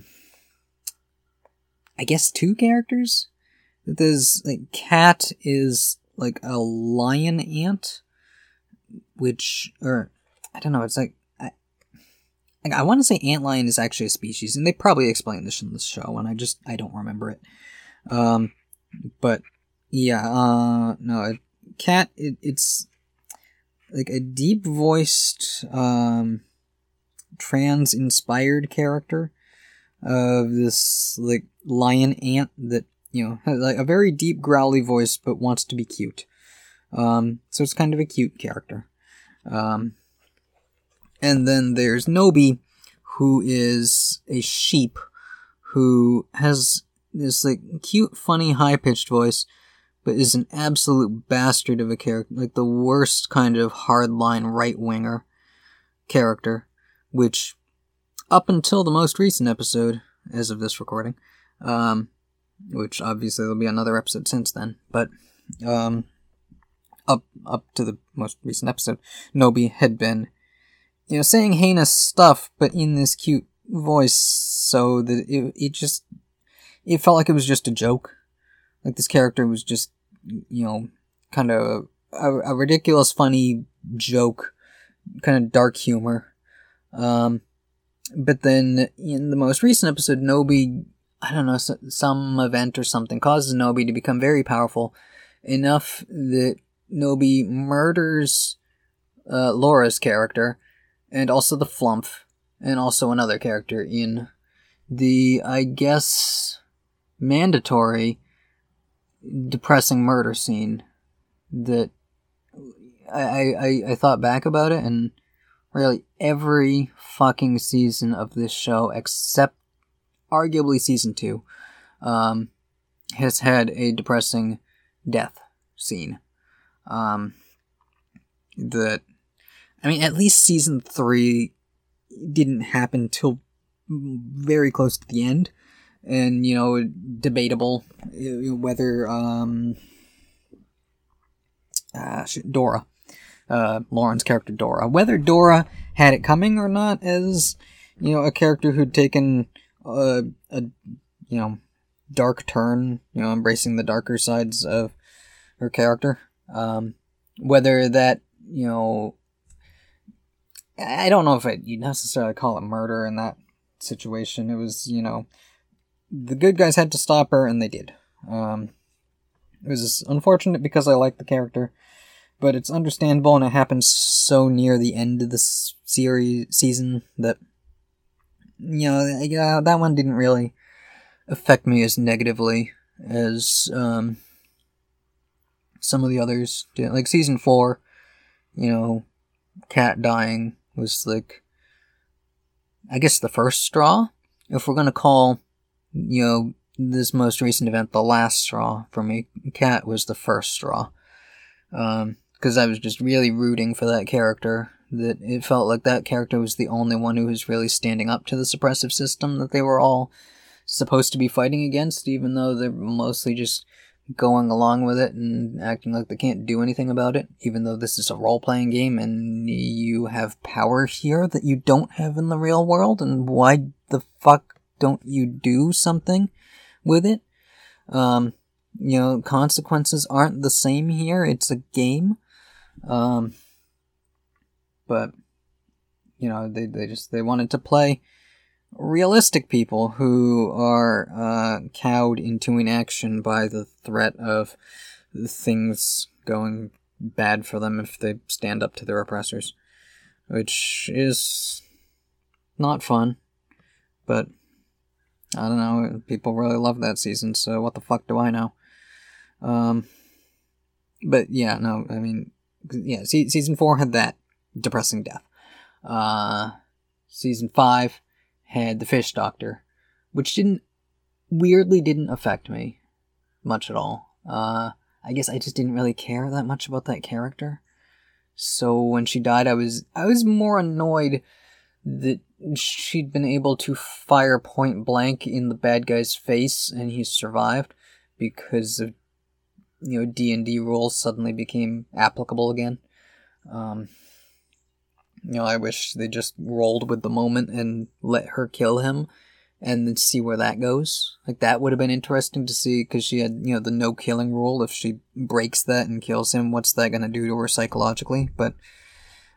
guess, two characters. There's like Cat is like a lion ant, which, or I don't know, it's like. I want to say antlion is actually a species, and they probably explain this in the show, and I don't remember it. But, yeah, no, Cat, it's like a deep-voiced, trans-inspired character of this, like, lion ant that, you know, has, like, a very deep, growly voice, but wants to be cute. So it's kind of a cute character. And then there's Nobi, who is a sheep, who has this, like, cute, funny, high-pitched voice, but is an absolute bastard of a character, like, the worst kind of hardline right-winger character, which, up until the most recent episode, as of this recording, which obviously there'll be another episode since then, but, up to the most recent episode, Nobi had been, you know, saying heinous stuff, but in this cute voice, so that it felt like it was just a joke. Like, this character was just, you know, kind of a ridiculous, funny joke, kind of dark humor. But then, in the most recent episode, Nobi, I don't know, some event or something causes Nobi to become very powerful, enough that Nobi murders Laura's character, and also the Flump, and also another character in the, I guess, mandatory depressing murder scene that I thought back about it, and really every fucking season of this show, except arguably season 2, has had a depressing death scene. At least season 3 didn't happen till very close to the end. And, you know, debatable whether Dora, Lauren's character Dora, whether Dora had it coming or not, as, you know, a character who'd taken a dark turn, you know, embracing the darker sides of her character. Whether that, you know, I don't know if you'd necessarily call it murder in that situation. It was, you know, the good guys had to stop her, and they did. It was unfortunate because I liked the character, but it's understandable, and it happens so near the end of the season that, you know, that one didn't really affect me as negatively as some of the others did. Like, season 4, you know, Cat dying was, like, I guess the first straw, if we're gonna call, you know, this most recent event the last straw for me. Cat was the first straw, because I was just really rooting for that character, that it felt like that character was the only one who was really standing up to the suppressive system that they were all supposed to be fighting against, even though they're mostly just going along with it and acting like they can't do anything about it, even though this is a role-playing game and you have power here that you don't have in the real world, and why the fuck don't you do something with it? you know, consequences aren't the same here. It's a game. But, you know, they wanted to play realistic people who are cowed into inaction by the threat of things going bad for them if they stand up to their oppressors, which is not fun, but I don't know, people really love that season, so what the fuck do I know? But yeah, no, I mean, yeah, season 4 had that depressing death. Season 5 had the fish doctor, which weirdly didn't affect me much at all. I guess I just didn't really care that much about that character. So when she died, I was more annoyed that she'd been able to fire point blank in the bad guy's face and he survived, because of, you know, D&D rules suddenly became applicable again. You know, I wish they just rolled with the moment and let her kill him and then see where that goes. Like, that would have been interesting to see, because she had, you know, the no-killing rule. If she breaks that and kills him, what's that going to do to her psychologically? But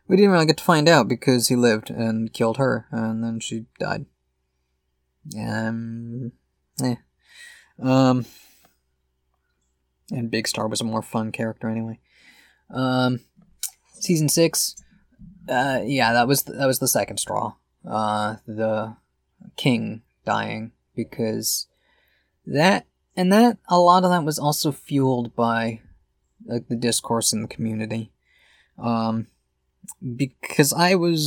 we didn't really get to find out, because he lived and killed her, and then she died. And Big Star was a more fun character anyway. Season 6... yeah, that was the second straw. The king dying, because that a lot of that was also fueled by, like, the discourse in the community. Because I would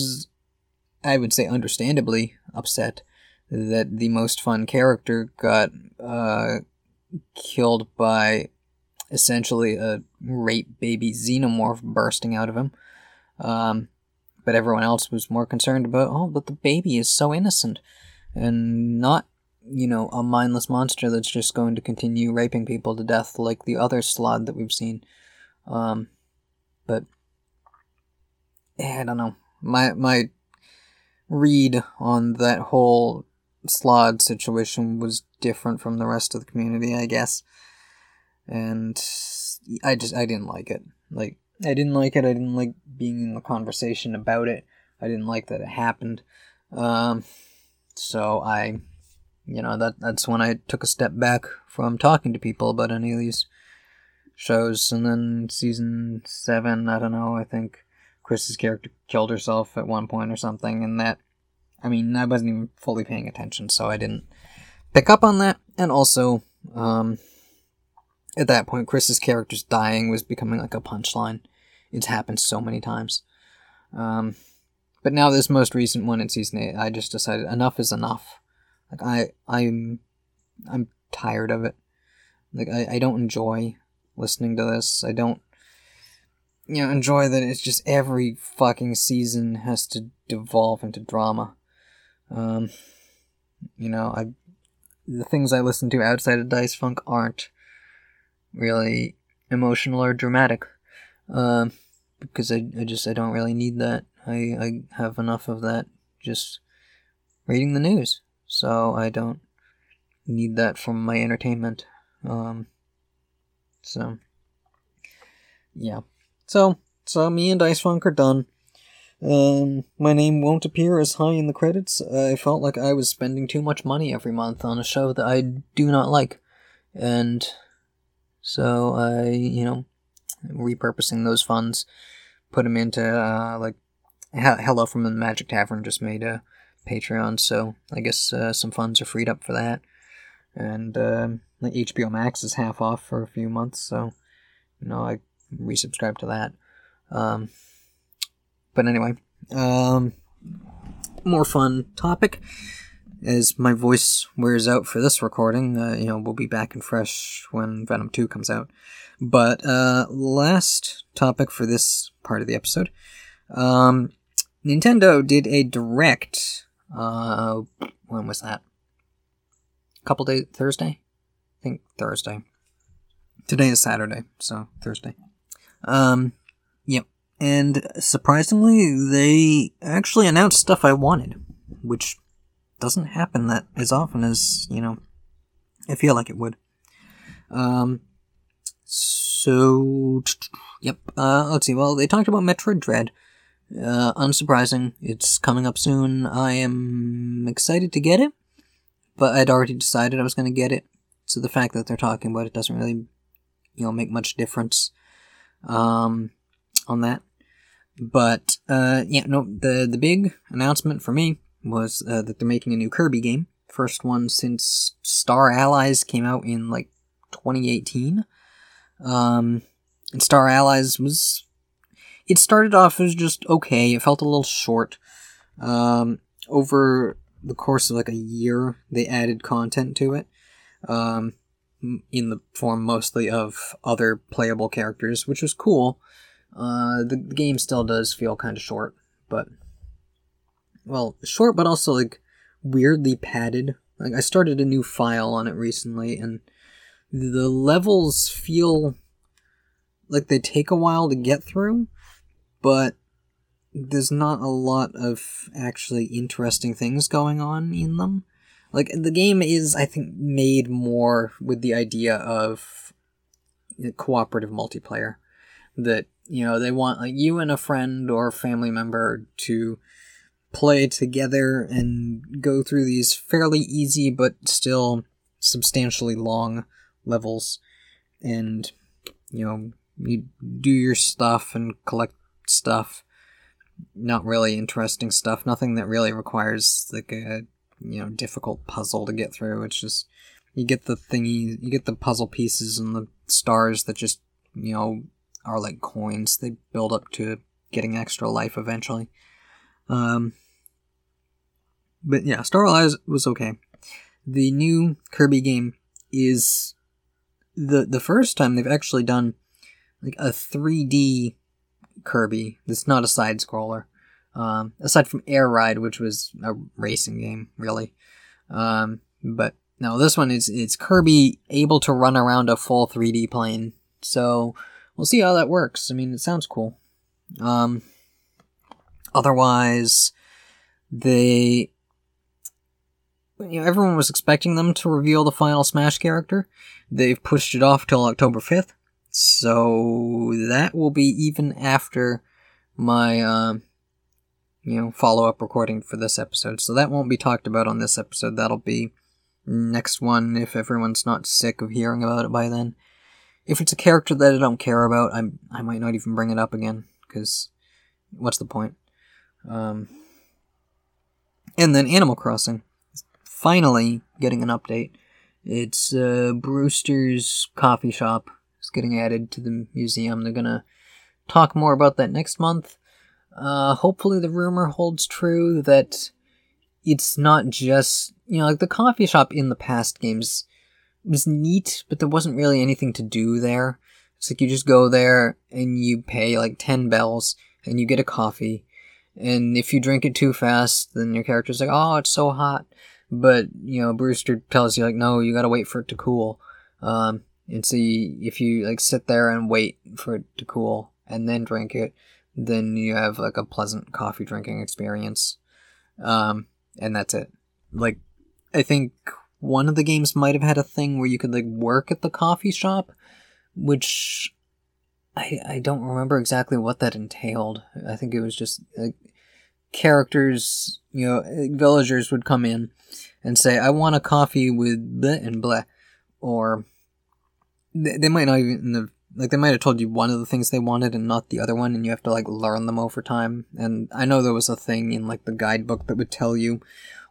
say understandably upset that the most fun character got killed by essentially a rape baby xenomorph bursting out of him. But everyone else was more concerned about, but the baby is so innocent, and not, you know, a mindless monster that's just going to continue raping people to death like the other slod that we've seen. But, I don't know. My read on that whole slod situation was different from the rest of the community, I guess. And I didn't like it. Like, I didn't like it. I didn't like being in the conversation about it. I didn't like that it happened. So I, you know, that's when I took a step back from talking to people about any of these shows. And then season 7, I don't know, I think Chris's character killed herself at one point or something. And that, I mean, I wasn't even fully paying attention, so I didn't pick up on that. And also, at that point, Chris's character's dying was becoming like a punchline. It's happened so many times. But now this most recent one in season 8, I just decided enough is enough. Like, I'm tired of it. Like, I don't enjoy listening to this. I don't, you know, enjoy that it's just every fucking season has to devolve into drama. You know, the things I listen to outside of Dice Funk aren't really emotional or dramatic, because I don't really need that. I have enough of that just reading the news, so I don't need that for my entertainment. So yeah, so me and Dice Funk are done. My name won't appear as high in the credits. I felt like I was spending too much money every month on a show that I do not like, and so I, you know, repurposing those funds, put them into, like, Hello from the Magic Tavern just made a Patreon, so I guess some funds are freed up for that. And like HBO Max is half off for a few months, so, you know, I resubscribed to that. But anyway, more fun topic. As my voice wears out for this recording, you know, we'll be back and fresh when Venom 2 comes out. But last topic for this part of the episode. Nintendo did a direct, when was that? Thursday? I think Thursday. Today is Saturday, so Thursday. Yep. And surprisingly, they actually announced stuff I wanted, which doesn't happen that as often as, you know, I feel like it would. So, yep, let's see, well, they talked about Metroid Dread. Unsurprising, it's coming up soon. I am excited to get it, but I'd already decided I was going to get it, so the fact that they're talking about it doesn't really, make much difference, on that. But, the big announcement for me was, that they're making a new Kirby game. First one since Star Allies came out in, 2018. And Star Allies it started off as just okay, it felt a little short. Over the course of, a year, they added content to it. In the form mostly of other playable characters, which was cool. The game still does feel kind of short, but... Well, short, but also, weirdly padded. I started a new file on it recently, and the levels feel like they take a while to get through, but there's not a lot of actually interesting things going on in them. The game is, I think, made more with the idea of cooperative multiplayer. That, they want you and a friend or family member to play together and go through these fairly easy but still substantially long levels. And, you do your stuff and collect stuff. Not really interesting stuff. Nothing that really requires, a difficult puzzle to get through. It's just, you get the puzzle pieces and the stars that just, are like coins. They build up to getting extra life eventually. But yeah, Star Allies was okay. The new Kirby game is the first time they've actually done a 3D Kirby. That's not a side scroller. Aside from Air Ride, which was a racing game, really. But no, this one it's Kirby able to run around a full 3D plane. So we'll see how that works. I mean, it sounds cool. Otherwise, they... everyone was expecting them to reveal the final Smash character. They've pushed it off till October 5th. So that will be even after my, follow-up recording for this episode. So that won't be talked about on this episode. That'll be next one if everyone's not sick of hearing about it by then. If it's a character that I don't care about, I might not even bring it up again, because what's the point? And then Animal Crossing. Finally getting an update. It's Brewster's coffee shop. It's getting added to the museum. They're going to talk more about that next month. Hopefully the rumor holds true that it's not just... the coffee shop in the past games... It was neat, but there wasn't really anything to do there. It's you just go there and you pay 10 bells and you get a coffee. And if you drink it too fast, then your character's oh, it's so hot. But, Brewster tells you, no, you gotta wait for it to cool. And so if you, sit there and wait for it to cool and then drink it, then you have, a pleasant coffee drinking experience. And that's it. I think... One of the games might have had a thing where you could, work at the coffee shop, which I don't remember exactly what that entailed. I think it was just, characters, villagers would come in and say, I want a coffee with bleh and bleh. Or they might not even, they might have told you one of the things they wanted and not the other one, and you have to, learn them over time. And I know there was a thing in, the guidebook that would tell you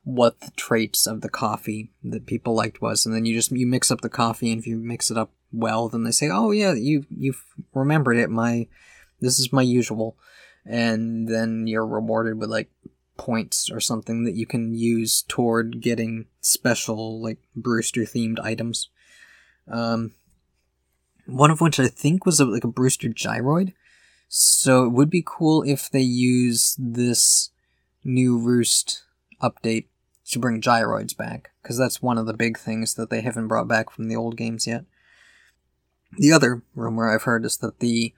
what the traits of the coffee that people liked was, and then you mix up the coffee, and if you mix it up well, then they say, oh yeah, you've remembered it, this is my usual, and then you're rewarded with, points or something that you can use toward getting special, Brewster-themed items. One of which I think was, a Brewster Gyroid, so it would be cool if they use this new Roost update to bring Gyroids back, because that's one of the big things that they haven't brought back from the old games yet. The other rumor I've heard is that the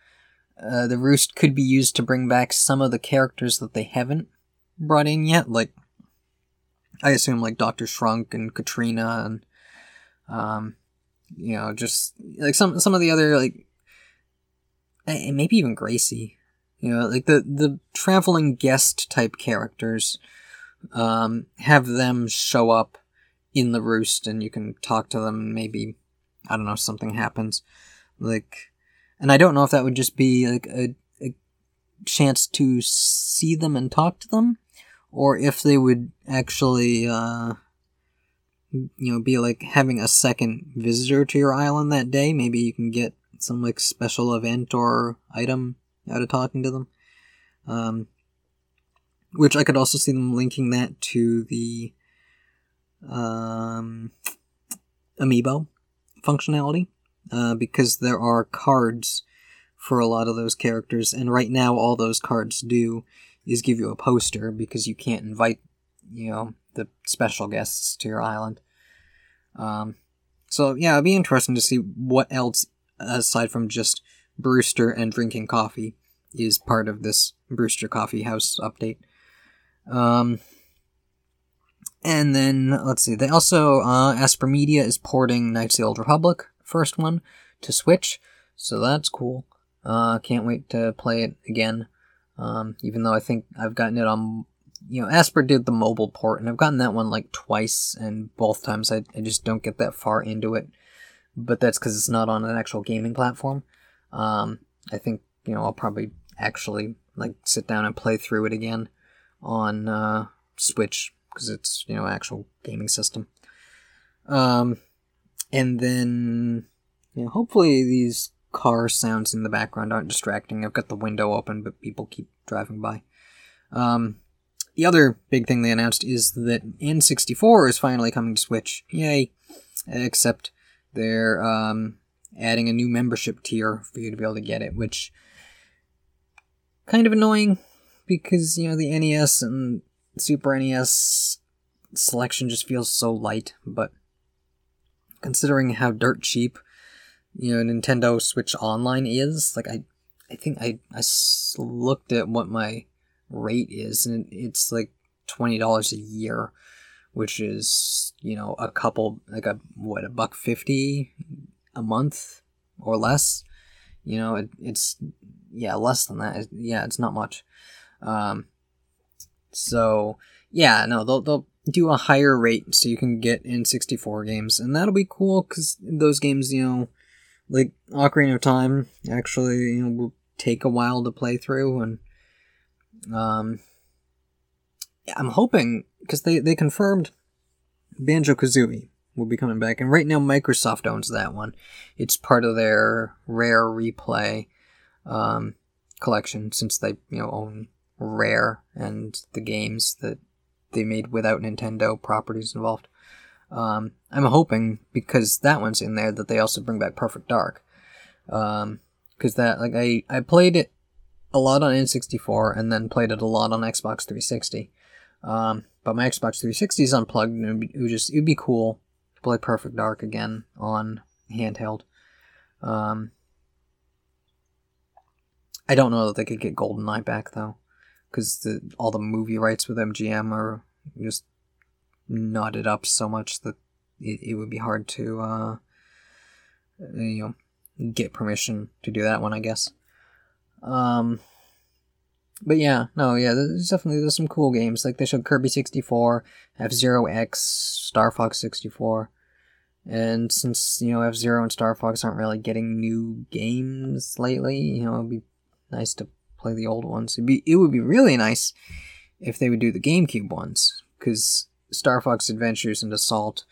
Roost could be used to bring back some of the characters that they haven't brought in yet, I assume Dr. Shrunk and Katrina and you know, just like some of the other, like, and maybe even Gracie, you know, like the traveling guest type characters, have them show up in the Roost and you can talk to them. Maybe, I don't know, something happens, like, and I don't know if that would just be like a chance to see them and talk to them, or if they would actually, you know, be like having a second visitor to your island that day. Maybe you can get some like special event or item out of talking to them. Which I could also see them linking that to the Amiibo functionality, because there are cards for a lot of those characters, and right now all those cards do is give you a poster, because you can't invite, you know, the special guests to your island. So yeah, it'd be interesting to see what else, aside from just Brewster and drinking coffee, is part of this Brewster Coffee House update. And then, let's see, they also, Asper Media is porting Knights of the Old Republic, first one, to Switch, so that's cool. Can't wait to play it again, even though I think I've gotten it on, you know, Asper did the mobile port, and I've gotten that one, like, twice, and both times I just don't get that far into it, but that's because it's not on an actual gaming platform. I think, you know, I'll probably actually, like, sit down and play through it again on, Switch, because it's, you know, actual gaming system. And then, you know, hopefully these car sounds in the background aren't distracting. I've got the window open, but people keep driving by. The other big thing they announced is that N64 is finally coming to Switch. Yay! Except they're adding a new membership tier for you to be able to get it, which kind of annoying, because, you know, the NES and Super NES selection just feels so light, but considering how dirt cheap, you know, Nintendo Switch Online is, like, I think I looked at what my rate is, and it's like $20 a year, which is, you know, a couple, like a $150 a month or less, you know, it's, yeah, less than that. Yeah, it's not much. So, yeah, no, they'll do a higher rate so you can get N64 games, and that'll be cool, because those games, you know, like Ocarina of Time, actually, you know, will take a while to play through, and, yeah, I'm hoping, because they confirmed Banjo-Kazooie will be coming back, and right now Microsoft owns that one. It's part of their Rare Replay, collection, since they, you know, own Rare and the games that they made without Nintendo properties involved. I'm hoping, because that one's in there, that they also bring back Perfect Dark, because that, like, I played it a lot on N64 and then played it a lot on Xbox 360, but my Xbox 360 is unplugged, and it would be cool to play Perfect Dark again on handheld. I don't know that they could get GoldenEye back though, because all the movie rights with MGM are just knotted up so much that it would be hard to, you know, get permission to do that one, I guess. But yeah, no, yeah, there's some cool games. Like, they showed Kirby 64, F-Zero X, Star Fox 64, and since, you know, F-Zero and Star Fox aren't really getting new games lately, you know, it'd be nice to play the old ones. It would be really nice if they would do the GameCube ones, because Star Fox Adventures and Assault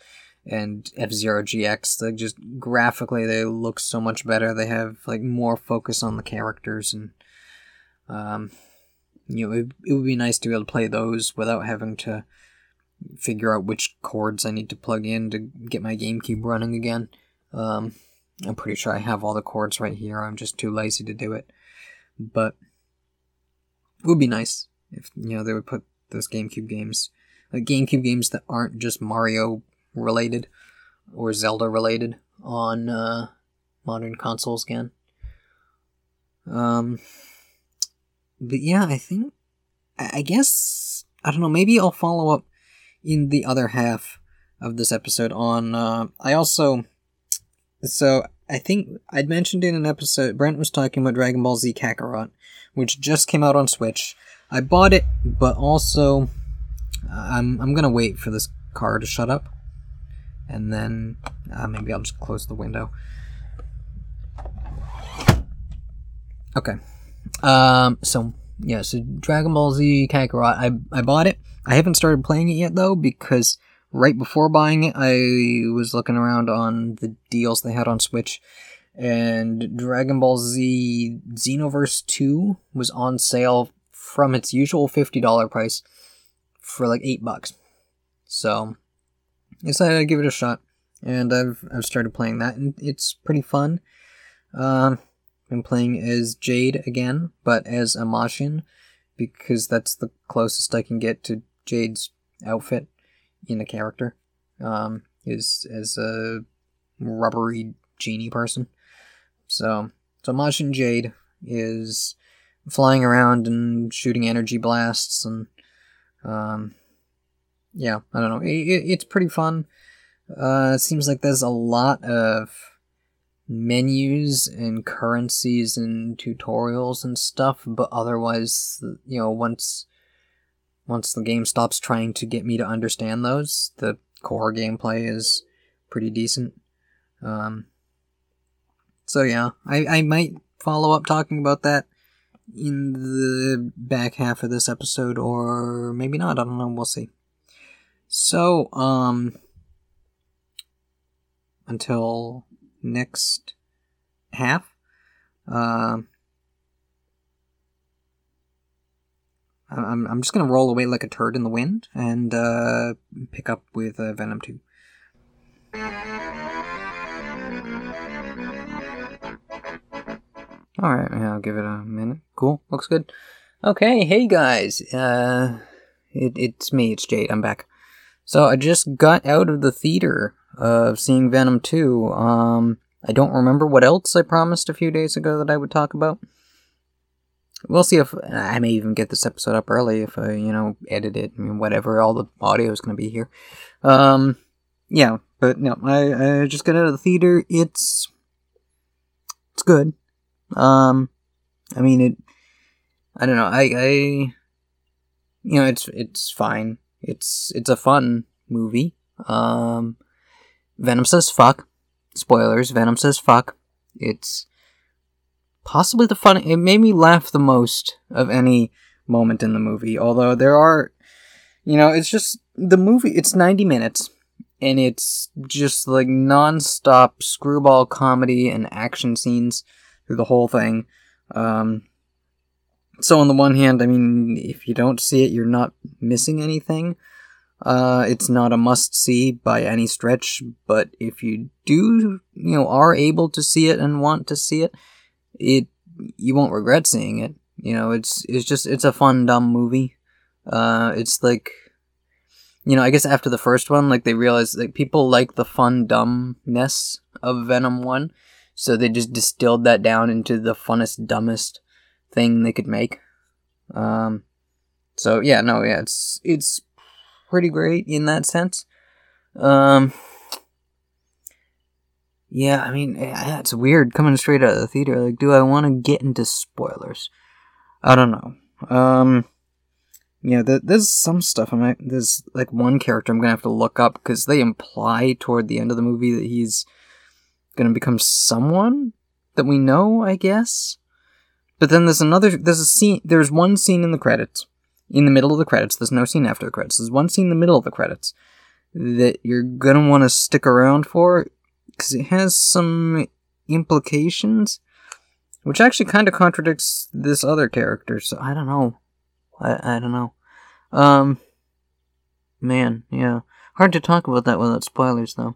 and F-Zero GX, like, just graphically they look so much better. They have, like, more focus on the characters, and you know, it would be nice to be able to play those without having to figure out which cords I need to plug in to get my GameCube running again. I'm pretty sure I have all the cords right here. I'm just too lazy to do it, but it would be nice if, you know, they would put those GameCube games, like GameCube games that aren't just Mario related or Zelda related, on modern consoles again. But yeah, I think, I guess, I don't know, maybe I'll follow up in the other half of this episode on, I also So I think I'd mentioned in an episode, Brent was talking about Dragon Ball Z Kakarot, which just came out on Switch. I bought it, but also I'm going to wait for this car to shut up, and then maybe I'll just close the window. Okay. So Dragon Ball Z Kakarot, I bought it. I haven't started playing it yet, though, because right before buying it, I was looking around on the deals they had on Switch, and Dragon Ball Z Xenoverse 2 was on sale from its usual $50 price for like $8. So I decided I'd give it a shot, and I've started playing that, and it's pretty fun. I'm playing as Jade again, but as Amashian, because that's the closest I can get to Jade's outfit in a character, is as a rubbery genie person. So Amashian Jade is flying around and shooting energy blasts, and I don't know. It's pretty fun. It seems like there's a lot of menus and currencies and tutorials and stuff, but otherwise, you know, once the game stops trying to get me to understand those, the core gameplay is pretty decent. I might follow up talking about that in the back half of this episode, or maybe not. I don't know, we'll see. So until next half, I'm just gonna roll away like a turd in the wind and pick up with Venom 2. Alright, I'll give it a minute. Cool, looks good. Okay, hey guys, it's me, it's Jade, I'm back. So I just got out of the theater of seeing Venom 2. I don't remember what else I promised a few days ago that I would talk about. We'll see if I may even get this episode up early if I, edit it. I mean, whatever, all the audio is going to be here. I just got out of the theater. It's good. I don't know. It's fine. It's a fun movie. Venom says fuck. Spoilers, Venom says fuck. It's possibly it made me laugh the most of any moment in the movie, although there are, it's just, the movie, it's 90 minutes, and it's just, like, non-stop screwball comedy and action scenes through the whole thing. So on the one hand, if you don't see it, you're not missing anything. It's not a must-see by any stretch, but if you do, are able to see it and want to see it, you won't regret seeing it. It's a fun, dumb movie. It's like, I guess after the first one, like, they realized, like, people like the fun, dumbness of Venom 1, so they just distilled that down into the funnest, dumbest thing they could make. It's pretty great in that sense. That's weird coming straight out of the theater. Like, do I want to get into spoilers? I don't know. There's some stuff. There's like one character I'm gonna have to look up, because they imply toward the end of the movie that he's gonna become someone that we know, I guess. But then there's one scene in the credits. In the middle of the credits. There's no scene after the credits. There's one scene in the middle of the credits that you're going to want to stick around for, because it has some implications, which actually kind of contradicts this other character, so I don't know. I don't know. Hard to talk about that without spoilers, though.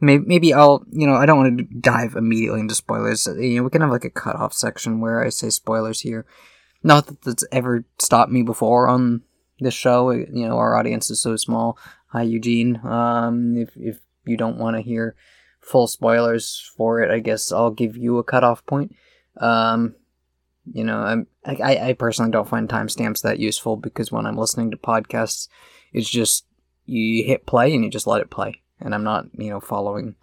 Maybe I'll, I don't want to dive immediately into spoilers. We can have, like, a cutoff section where I say spoilers here. Not that that's ever stopped me before on this show. Our audience is so small. Hi, Eugene. If you don't want to hear full spoilers for it, I guess I'll give you a cutoff point. I personally don't find timestamps that useful, because when I'm listening to podcasts, it's just, you hit play and you just let it play. And I'm not, following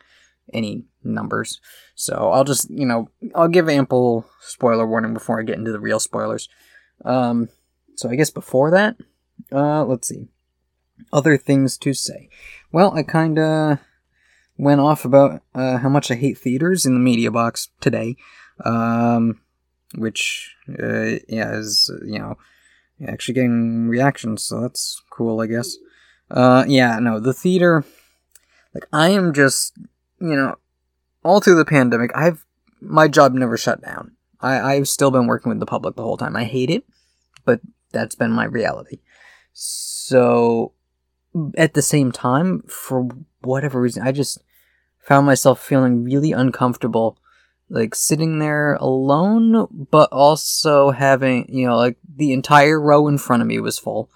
any numbers. So I'll just, you know, I'll give ample spoiler warning before I get into the real spoilers. So I guess before that, let's see. Other things to say. Well, I kind of went off about how much I hate theaters in the media box today, which yeah, is, you know, actually getting reactions, so that's cool, I guess. Yeah, no, the theater, like, I am just, you know, all through the pandemic, my job never shut down. I've still been working with the public the whole time. I hate it, but that's been my reality. So, at the same time, for whatever reason, I just found myself feeling really uncomfortable, like, sitting there alone, but also having, you know, like, the entire row in front of me was full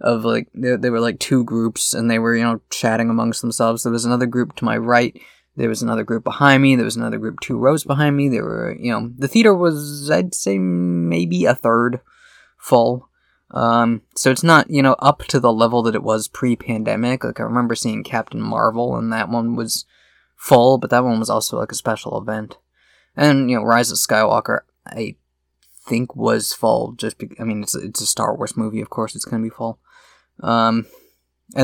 of, like, they were, like, two groups, and they were, you know, chatting amongst themselves. There was another group to my right, there was another group behind me, there was another group two rows behind me, there were, you know, the theater was, I'd say, maybe a third full. So it's not, you know, up to the level that it was pre-pandemic. Like, I remember seeing Captain Marvel, and that one was full, but that one was also, like, a special event. And, you know, Rise of Skywalker, I think was full, just because, I mean, it's a Star Wars movie, of course it's going to be full. And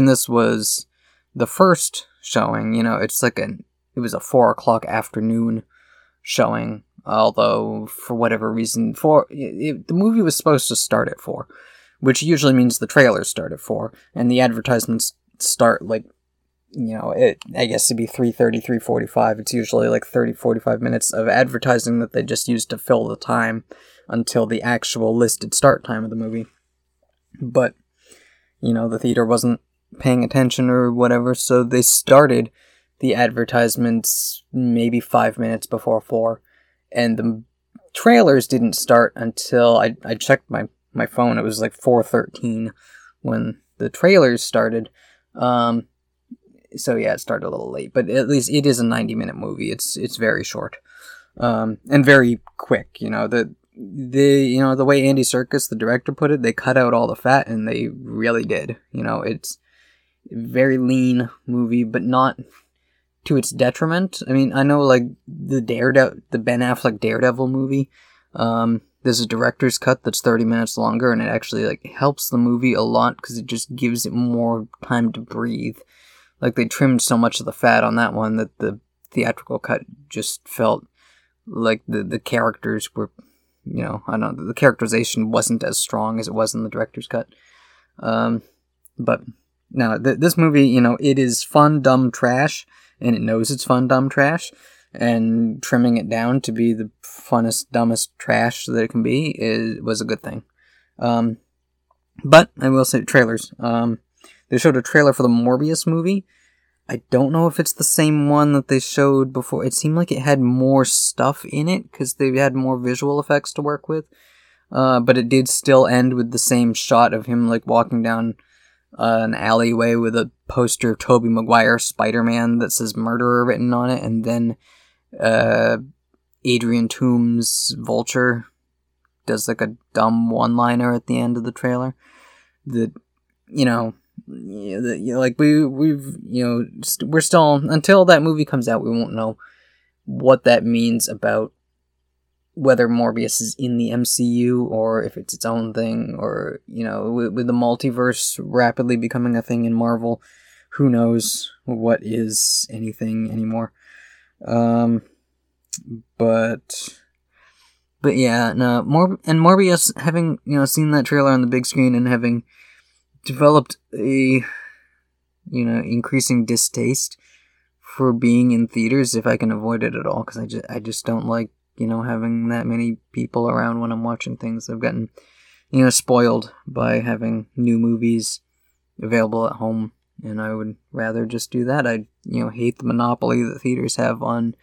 this was the first showing, you know, it's like it was a 4 o'clock afternoon showing, although, for whatever reason, the movie was supposed to start at 4, which usually means the trailers start at 4, and the advertisements start, like, you know, I guess it'd be 3:30, 3:45. It's usually like 30, 45 minutes of advertising that they just use to fill the time until the actual listed start time of the movie. But, you know, the theater wasn't paying attention or whatever, so they started the advertisements maybe 5 minutes before 4, and the trailers didn't start until, I checked my phone, it was like 4:13 when the trailers started. So yeah, it started a little late, but at least it is a 90-minute movie. It's very short, and very quick. You know, the way Andy Serkis, the director, put it, they cut out all the fat, and they really did. You know, it's a very lean movie, but not to its detriment. I mean, I know, like, the Ben Affleck Daredevil movie. There's a director's cut that's 30 minutes longer, and it actually, like, helps the movie a lot because it just gives it more time to breathe. Like, they trimmed so much of the fat on that one that the theatrical cut just felt like the characters were, you know, I don't know, the characterization wasn't as strong as it was in the director's cut. But, no, this movie, you know, it is fun, dumb trash, and it knows it's fun, dumb trash, and trimming it down to be the funnest, dumbest trash that it can be was a good thing. But, I will say, trailers, they showed a trailer for the Morbius movie. I don't know if it's the same one that they showed before. It seemed like it had more stuff in it, because they had more visual effects to work with. But it did still end with the same shot of him, like, walking down an alleyway with a poster of Tobey Maguire Spider-Man that says murderer written on it, and then Adrian Toomes Vulture does, like, a dumb one-liner at the end of the trailer. That, you know, like, we've, you know, we're still, until that movie comes out, we won't know what that means about whether Morbius is in the MCU or if it's its own thing, or, you know, with the multiverse rapidly becoming a thing in Marvel, who knows what is anything anymore. But yeah, no, Morbius, having, you know, seen that trailer on the big screen and having developed a, you know, increasing distaste for being in theaters if I can avoid it at all, because I just don't like, you know, having that many people around when I'm watching things. I've gotten, you know, spoiled by having new movies available at home, and I would rather just do that. I, you know, hate the monopoly that theaters have on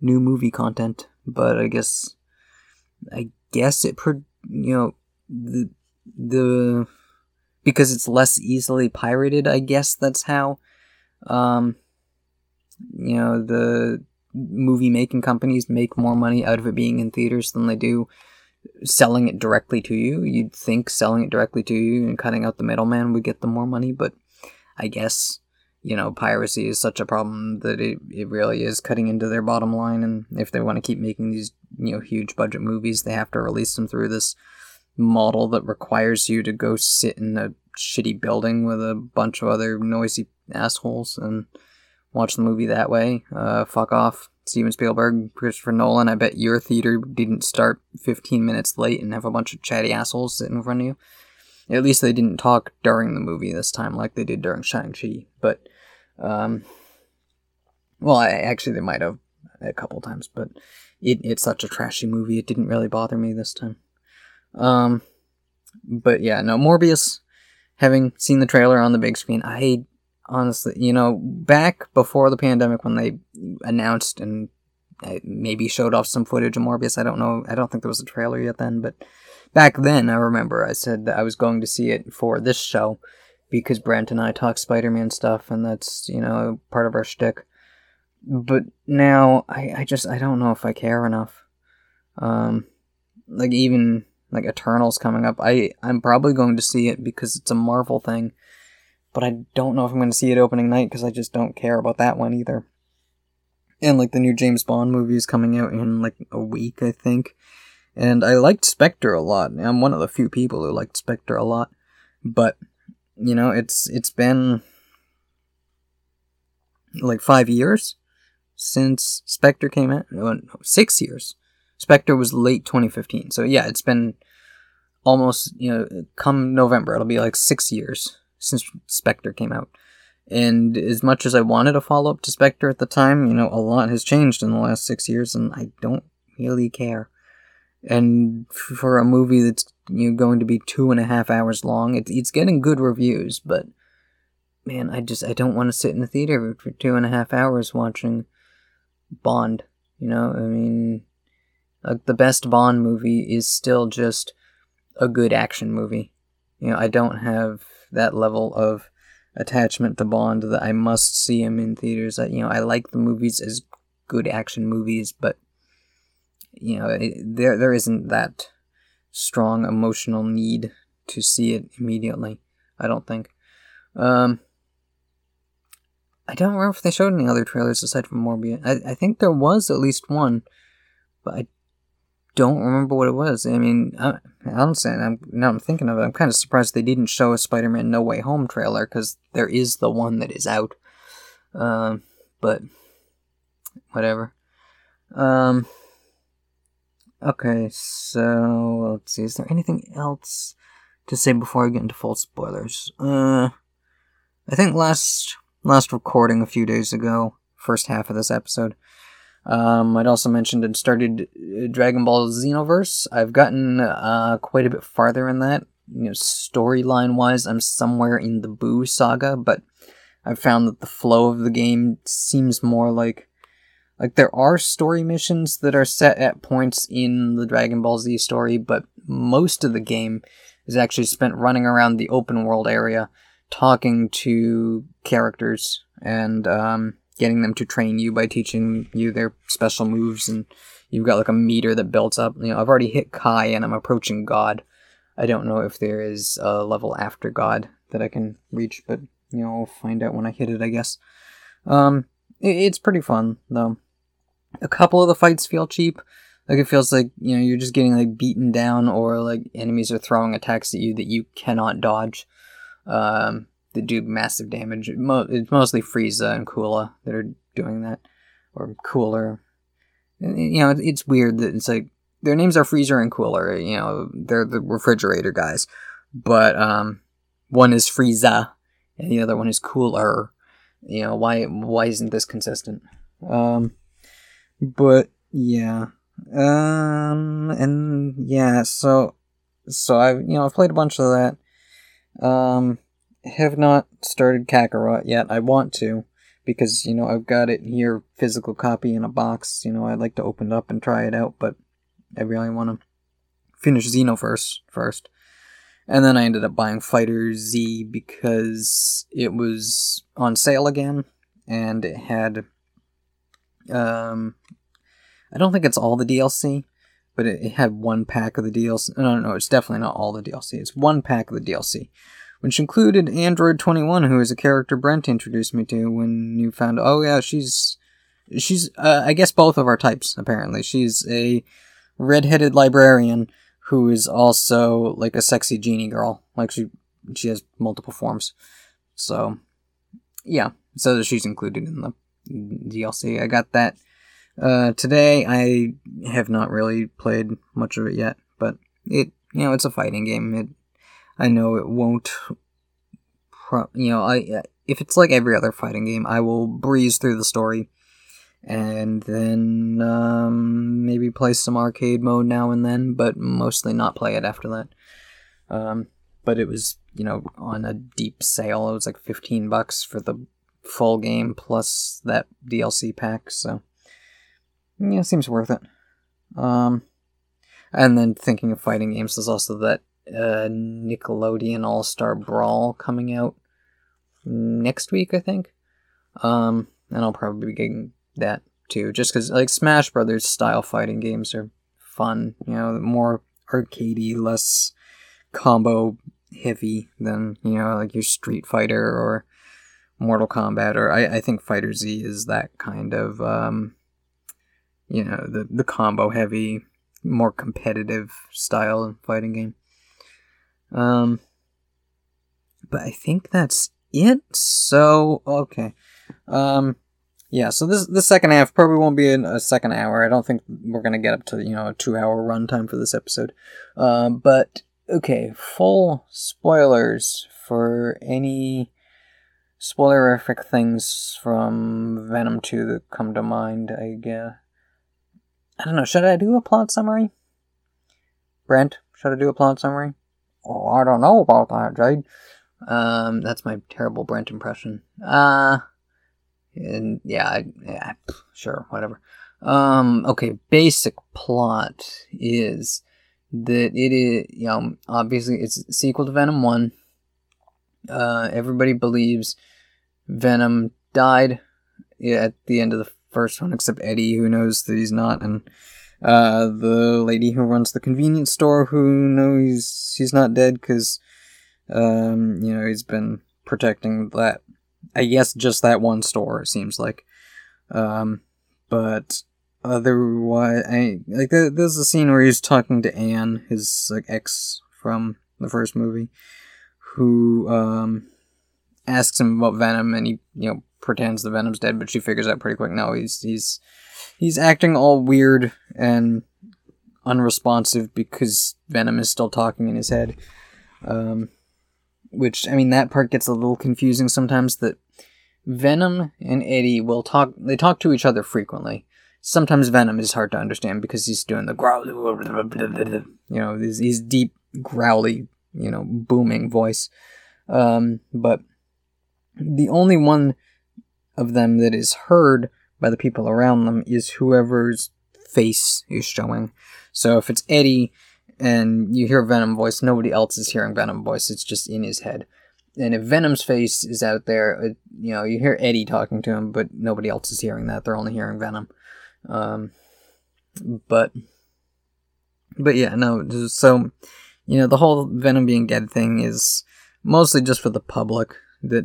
new movie content, but I guess it, you know, the because it's less easily pirated, I guess that's how, you know, the movie-making companies make more money out of it being in theaters than they do selling it directly to you. You'd think selling it directly to you and cutting out the middleman would get them more money, but I guess you know, piracy is such a problem that it really is cutting into their bottom line. And if they want to keep making these, you know, huge budget movies, they have to release them through this model that requires you to go sit in a shitty building with a bunch of other noisy assholes and watch the movie that way. Fuck off, Steven Spielberg, Christopher Nolan. I bet your theater didn't start 15 minutes late and have a bunch of chatty assholes sitting in front of you. At least they didn't talk during the movie this time like they did during Shang-Chi. But, actually they might have a couple times, but it's such a trashy movie, it didn't really bother me this time. But yeah, no, Morbius, having seen the trailer on the big screen, I honestly, you know, back before the pandemic when they announced and maybe showed off some footage of Morbius, I don't know, I don't think there was a trailer yet then, but back then, I remember I said that I was going to see it for this show because Brent and I talk Spider-Man stuff, and that's, you know, part of our shtick. But now, I don't know if I care enough. Even Eternals coming up, I'm probably going to see it because it's a Marvel thing, but I don't know if I'm going to see it opening night because I just don't care about that one either. And, the new James Bond movie is coming out in, a week, I think. And I liked Spectre a lot. I'm one of the few people who liked Spectre a lot. But, you know, it's been 5 years since Spectre came out. No, 6 years. Spectre was late 2015. So yeah, it's been almost, come November, it'll be 6 years since Spectre came out. And as much as I wanted a follow-up to Spectre at the time, a lot has changed in the last 6 years, and I don't really care. And for a movie that's going to be 2.5 hours long, it's getting good reviews, but man, I don't want to sit in the theater for 2.5 hours watching Bond. The best Bond movie is still just a good action movie. I don't have that level of attachment to Bond that I must see him in theaters. I like the movies as good action movies, but there isn't that strong emotional need to see it immediately, I don't think. I don't remember if they showed any other trailers aside from Morbius. I think there was at least one, but I don't remember what it was. Now I'm thinking of it, I'm kind of surprised they didn't show a Spider-Man No Way Home trailer, because there is the one that is out. But whatever. Okay, so let's see, is there anything else to say before I get into full spoilers? I think last recording a few days ago, first half of this episode, I'd also mentioned I'd started Dragon Ball Xenoverse. I've gotten quite a bit farther in that. Storyline-wise, I'm somewhere in the Boo saga, but I've found that the flow of the game seems more like, there are story missions that are set at points in the Dragon Ball Z story, but most of the game is actually spent running around the open world area, talking to characters, and getting them to train you by teaching you their special moves, and you've got a meter that builds up. I've already hit Kai, and I'm approaching God. I don't know if there is a level after God that I can reach, but, I'll find out when I hit it, I guess. It's pretty fun, though. A couple of the fights feel cheap. It feels like, you're just getting, beaten down, or, enemies are throwing attacks at you that you cannot dodge. That do massive damage. It's mostly Frieza and Cooler that are doing that. Or Cooler. It's weird that it's their names are Freezer and Cooler. They're the refrigerator guys. But, one is Frieza, and the other one is Cooler. Why isn't this consistent? But yeah. And yeah, so I've played a bunch of that. Have not started Kakarot yet. I want to, because I've got it here, physical copy in a box. I'd like to open it up and try it out, but I really want to finish Xenoverse first. And then I ended up buying Fighter Z because it was on sale again, and it had, I don't think it's all the DLC, but it had one pack of the DLC. No, it's definitely not all the DLC. It's one pack of the DLC, which included Android 21, who is a character Brent introduced me to when you found, oh yeah, she's I guess both of our types, apparently. She's a redheaded librarian who is also, like, a sexy genie girl. Like, she has multiple forms. So, yeah. So she's included in the DLC. I got that today. I have not really played much of it yet, but it, you know, it's a fighting game. I know it won't, if it's like every other fighting game, I will breeze through the story and then maybe play some arcade mode now and then, but mostly not play it after that. But it was, on a deep sale. It was like $15 for the full game plus that DLC pack, so yeah, it seems worth it. And then thinking of fighting games, there's also that Nickelodeon All-Star Brawl coming out next week, I think. And I'll probably be getting that too, just because, like, Smash Brothers style fighting games are fun, more arcadey, less combo heavy than, like your Street Fighter or Mortal Kombat, or I think Fighter Z is that kind of, the combo heavy, more competitive style fighting game. But I think that's it. So, okay. So the second half probably won't be in a second hour. I don't think we're going to get up to, a 2-hour runtime for this episode. But okay, full spoilers for any spoilerific things from Venom 2 that come to mind, I guess. I don't know, should I do a plot summary? Brent, should I do a plot summary? Oh, I don't know about that, Jade. That's my terrible Brent impression. Sure, whatever. Okay, basic plot is that it is, obviously it's a sequel to Venom 1. Everybody believes Venom died at the end of the first one, except Eddie, who knows that he's not, and the lady who runs the convenience store, who knows he's not dead, because, he's been protecting that, I guess, just that one store, it seems like. But otherwise, there's a scene where he's talking to Anne, his, ex from the first movie, who asks him about Venom, and he, pretends the Venom's dead, but she figures out pretty quick, no, he's acting all weird and unresponsive because Venom is still talking in his head. Which, that part gets a little confusing sometimes, that Venom and Eddie they talk to each other frequently. Sometimes Venom is hard to understand because he's doing the growl, his deep, growly, booming voice. But the only one of them that is heard by the people around them is whoever's face is showing. So if it's Eddie and you hear Venom voice, nobody else is hearing Venom voice. It's just in his head. And if Venom's face is out there, you hear Eddie talking to him, but nobody else is hearing that. They're only hearing Venom. But yeah, no. So, the whole Venom being dead thing is mostly just for the public. That,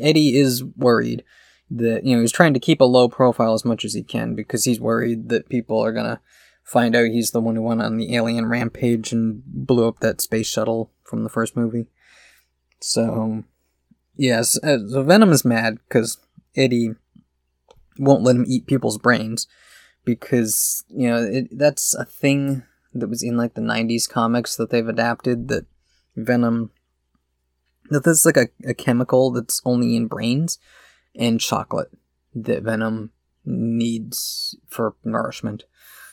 Eddie is worried that, he's trying to keep a low profile as much as he can because he's worried that people are going to find out he's the one who went on the alien rampage and blew up that space shuttle from the first movie. So, yes, so Venom is mad because Eddie won't let him eat people's brains because, that's a thing that was in, the 90s comics that they've adapted, that Venom... that there's a chemical that's only in brains and chocolate that Venom needs for nourishment.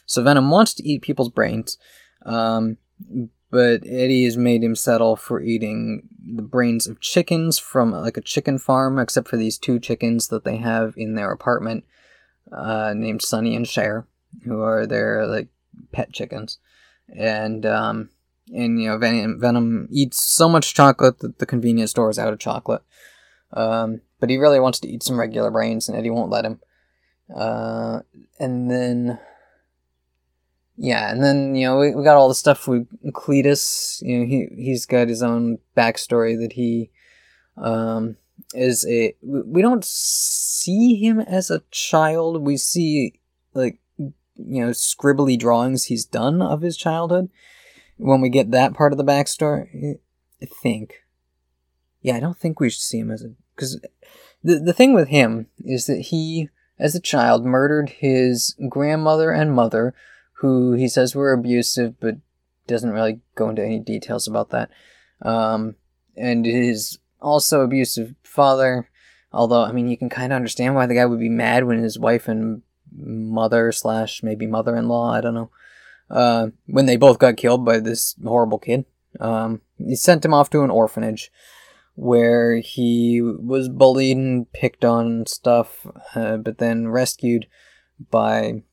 So Venom wants to eat people's brains, but Eddie has made him settle for eating the brains of chickens from a chicken farm, except for these two chickens that they have in their apartment, named Sonny and Cher, who are their pet chickens. And, Venom eats so much chocolate that the convenience store is out of chocolate. But he really wants to eat some regular brains, and Eddie won't let him. And then... Yeah, and then, you know, we got all the stuff with Cletus. You know, he's got his own backstory that he is a... We don't see him as a child. We see, like, you know, scribbly drawings he's done of his childhood when we get that part of the backstory, I think. Yeah, I don't think we should see him as a... Because the thing with him is that he, as a child, murdered his grandmother and mother, who he says were abusive, but doesn't really go into any details about that. And his also abusive father, although, I mean, you can kind of understand why the guy would be mad when his wife and mother slash maybe mother-in-law, I don't know, when they both got killed by this horrible kid. He sent him off to an orphanage where he was bullied and picked on and stuff, but then rescued by...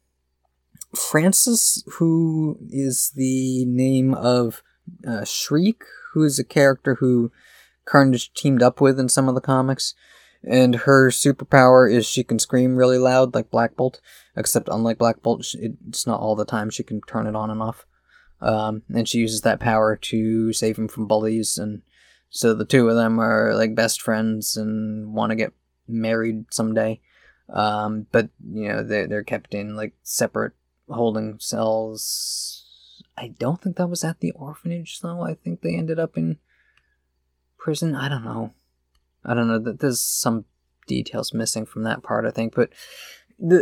Francis, who is the name of Shriek, who is a character who Carnage teamed up with in some of the comics, and her superpower is she can scream really loud like Black Bolt, except unlike Black Bolt, it's not all the time, she can turn it on and off, and she uses that power to save him from bullies, and so the two of them are like best friends and want to get married someday, but you know, they're kept in like separate holding cells. I don't think that was at the orphanage, though. I think they ended up in prison. I don't know. There's some details missing from that part, I think. But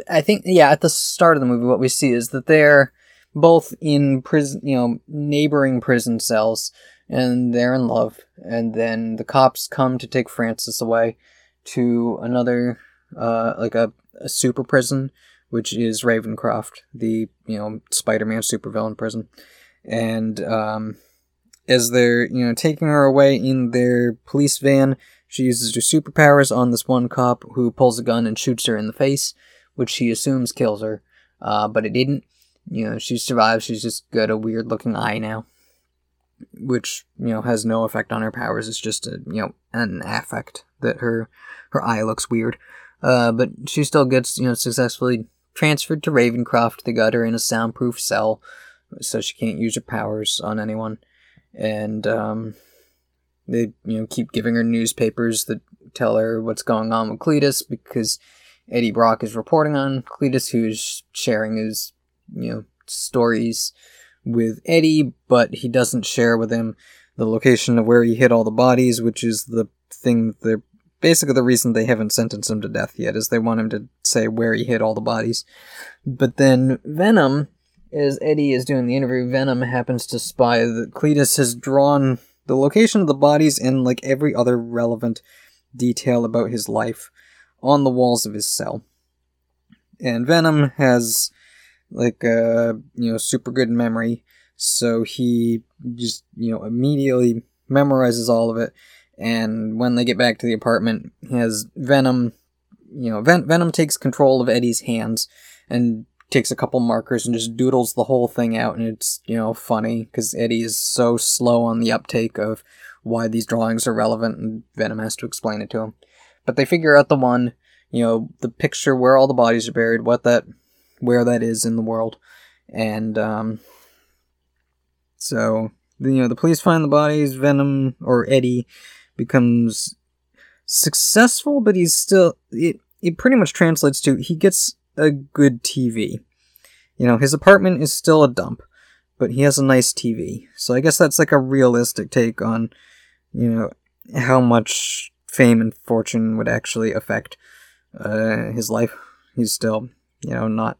I think, yeah, at the start of the movie, what we see is that they're both in prison, you know, neighboring prison cells, and they're in love. And then the cops come to take Francis away to another, like a super prison, which is Ravencroft, the, you know, Spider-Man supervillain prison. And as they're, you know, taking her away in their police van, she uses her superpowers on this one cop who pulls a gun and shoots her in the face, which she assumes kills her, but it didn't. You know, she survives, she's just got a weird-looking eye now, which, you know, has no effect on her powers. It's just, a, you know, an affect that her eye looks weird. But she still gets, you know, successfully... transferred to Ravencroft. They got her in a soundproof cell, so she can't use her powers on anyone. And they, you know, keep giving her newspapers that tell her what's going on with Cletus, because Eddie Brock is reporting on Cletus, who's sharing his, you know, stories with Eddie, but he doesn't share with him the location of where he hid all the bodies, which is the thing that they're... Basically, the reason they haven't sentenced him to death yet is they want him to say where he hid all the bodies. But then Venom, as Eddie is doing the interview, Venom happens to spy that Cletus has drawn the location of the bodies and, like, every other relevant detail about his life on the walls of his cell. And Venom has, like, a, you know, super good memory, so he just, you know, immediately memorizes all of it. And when they get back to the apartment, has Venom, you know, Venom takes control of Eddie's hands and takes a couple markers and just doodles the whole thing out. And it's, you know, funny because Eddie is so slow on the uptake of why these drawings are relevant, and Venom has to explain it to him. But they figure out the one, you know, the picture where all the bodies are buried, where that is in the world. And, so, you know, the police find the bodies. Venom, or Eddie, becomes successful, but he's still... It pretty much translates to, he gets a good TV. You know, his apartment is still a dump, but he has a nice TV. So I guess that's like a realistic take on, you know, how much fame and fortune would actually affect his life. He's still, you know, not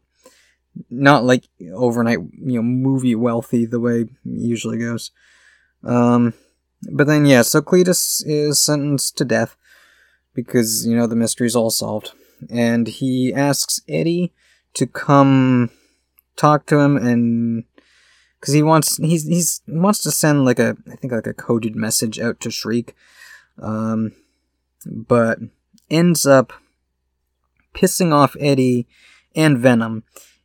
like overnight, you know, movie wealthy the way it usually goes. But then, yeah, so Cletus is sentenced to death because, you know, the mystery's all solved. And he asks Eddie to come talk to him, and because he wants to send like a coded message out to Shriek, but ends up pissing off Eddie and Venom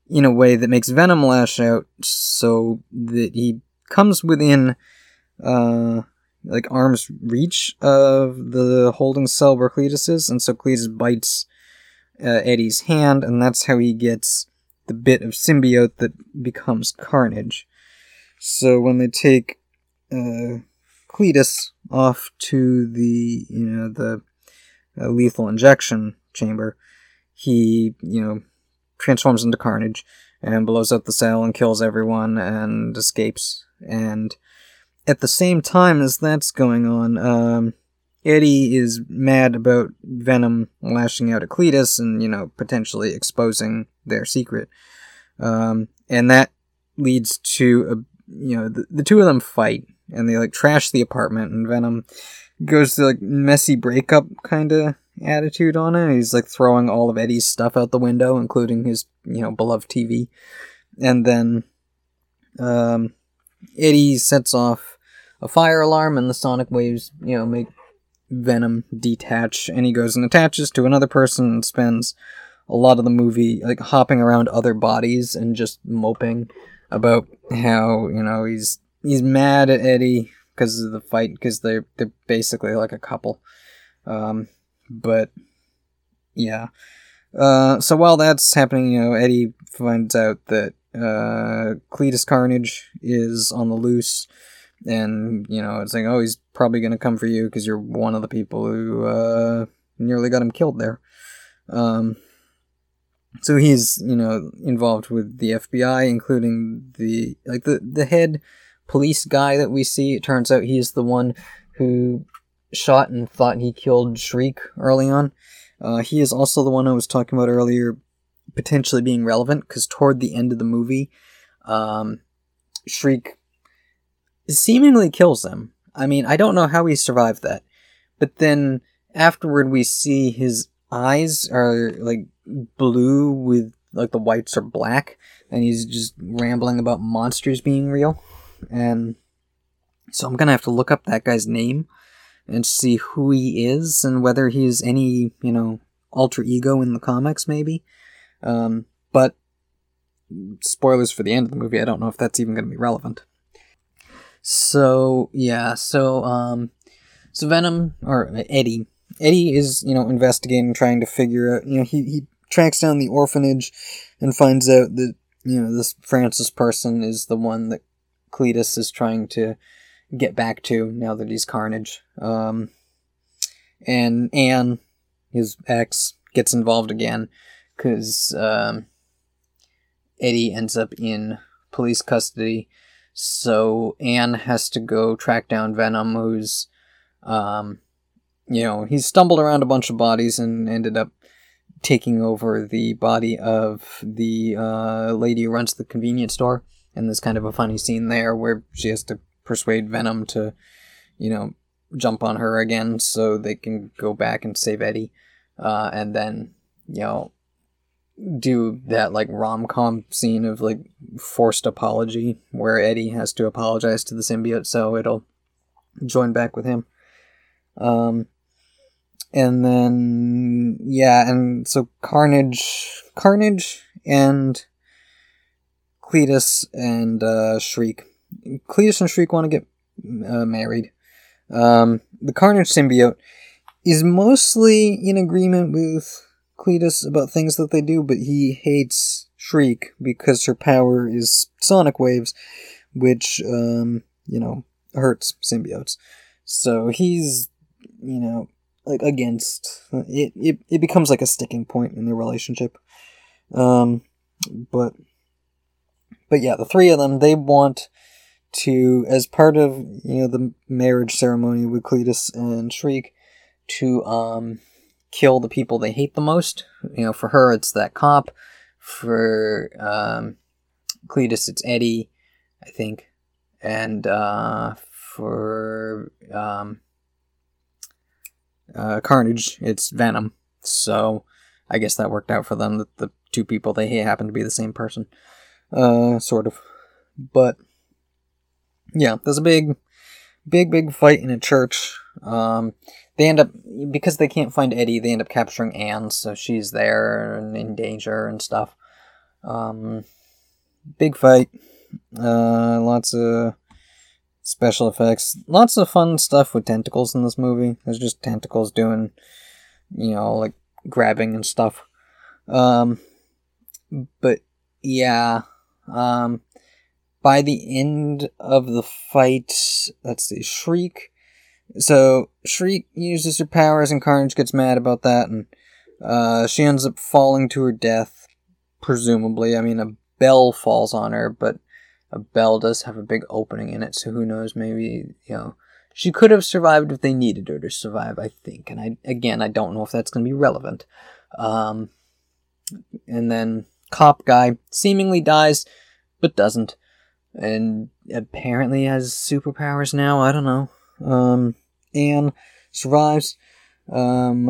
in a way that makes Venom lash out, so that he comes within, like, arm's reach of the holding cell where Cletus is, and so Cletus bites Eddie's hand, and that's how he gets the bit of symbiote that becomes Carnage. So when they take Cletus off to the, you know, the lethal injection chamber, he, you know, transforms into Carnage and blows up the cell and kills everyone and escapes. And at the same time as that's going on, Eddie is mad about Venom lashing out at Cletus and, you know, potentially exposing their secret. And that leads to, you know, the two of them fight, and they, like, trash the apartment, and Venom goes to, like, messy breakup kind of attitude on it. He's, like, throwing all of Eddie's stuff out the window, including his, you know, beloved TV. And then Eddie sets off a fire alarm, and the sonic waves, you know, make Venom detach, and he goes and attaches to another person and spends a lot of the movie, like, hopping around other bodies and just moping about how, you know, he's mad at Eddie because of the fight, because they're basically like a couple. But, yeah. So while that's happening, you know, Eddie finds out that Cletus Carnage is on the loose, and, you know, it's like, oh, he's probably going to come for you because you're one of the people who nearly got him killed there. So he's, you know, involved with the FBI, including the, like, the head police guy that we see. It turns out he's the one who shot and thought he killed Shriek early on. He is also the one I was talking about earlier, potentially being relevant, because toward the end of the movie, Shriek seemingly kills him. I mean, I don't know how he survived that. But then afterward, we see his eyes are, like, blue with, like, the whites are black, and he's just rambling about monsters being real. And so I'm gonna have to look up that guy's name and see who he is and whether he's any, you know, alter ego in the comics, maybe. But spoilers for the end of the movie, I don't know if that's even gonna be relevant. So, yeah, so Venom, or Eddie is, you know, investigating, trying to figure out, you know, he tracks down the orphanage and finds out that, you know, this Francis person is the one that Cletus is trying to get back to now that he's Carnage. And Anne, his ex, gets involved again, because Eddie ends up in police custody, so Anne has to go track down Venom, who's, you know, he stumbled around a bunch of bodies and ended up taking over the body of the lady who runs the convenience store. And there's kind of a funny scene there where she has to persuade Venom to, you know, jump on her again so they can go back and save Eddie. And then, you know, do that, like, rom-com scene of, like, forced apology where Eddie has to apologize to the symbiote so it'll join back with him. And then, yeah, and so Carnage and Cletus and Shriek. Cletus and Shriek want to get married. The Carnage symbiote is mostly in agreement with Cletus about things that they do, but he hates Shriek because her power is sonic waves, which, you know, hurts symbiotes. So he's, you know, like, against it. It becomes like a sticking point in their relationship. But yeah, the three of them, they want to, as part of, you know, the marriage ceremony with Cletus and Shriek, to kill the people they hate the most. You know, for her, it's that cop. For Cletus, it's Eddie, I think. And for Carnage, it's Venom. So I guess that worked out for them, that the two people they hate happen to be the same person. Sort of. But yeah, there's a big fight in a church. They end up, because they can't find Eddie, they end up capturing Anne, so she's there and in danger and stuff. Big fight. Lots of special effects. Lots of fun stuff with tentacles in this movie. There's just tentacles doing, you know, like, grabbing and stuff. But Yeah. By the end of the fight, let's see, Shriek. So, Shriek uses her powers and Carnage gets mad about that, and she ends up falling to her death, presumably. I mean, a bell falls on her, but a bell does have a big opening in it, so who knows, maybe, you know, she could have survived if they needed her to survive, I think. And I don't know if that's going to be relevant. And then Cop Guy seemingly dies, but doesn't. And apparently has superpowers now, I don't know. Anne survives. Dan,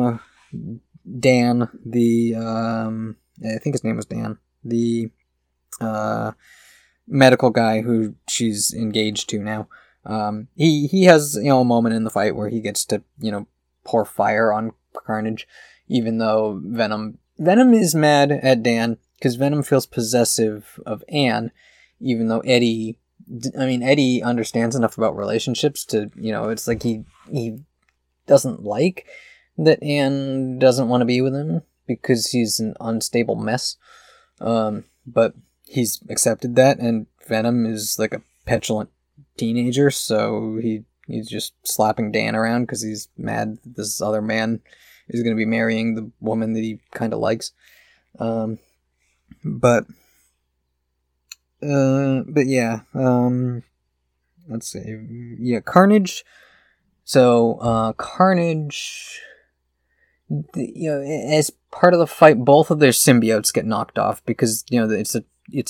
the, I think his name was Dan, the medical guy who she's engaged to now. He has, you know, a moment in the fight where he gets to, you know, pour fire on Carnage, even though Venom is mad at Dan, because Venom feels possessive of Anne, even though Eddie understands enough about relationships to, you know, it's like he doesn't like that Anne doesn't want to be with him because he's an unstable mess. But he's accepted that, and Venom is like a petulant teenager, so he's just slapping Dan around because he's mad that this other man is going to be marrying the woman that he kind of likes. But yeah, let's see. Yeah, Carnage. So, Carnage, you know, as part of the fight, both of their symbiotes get knocked off because, you know, it's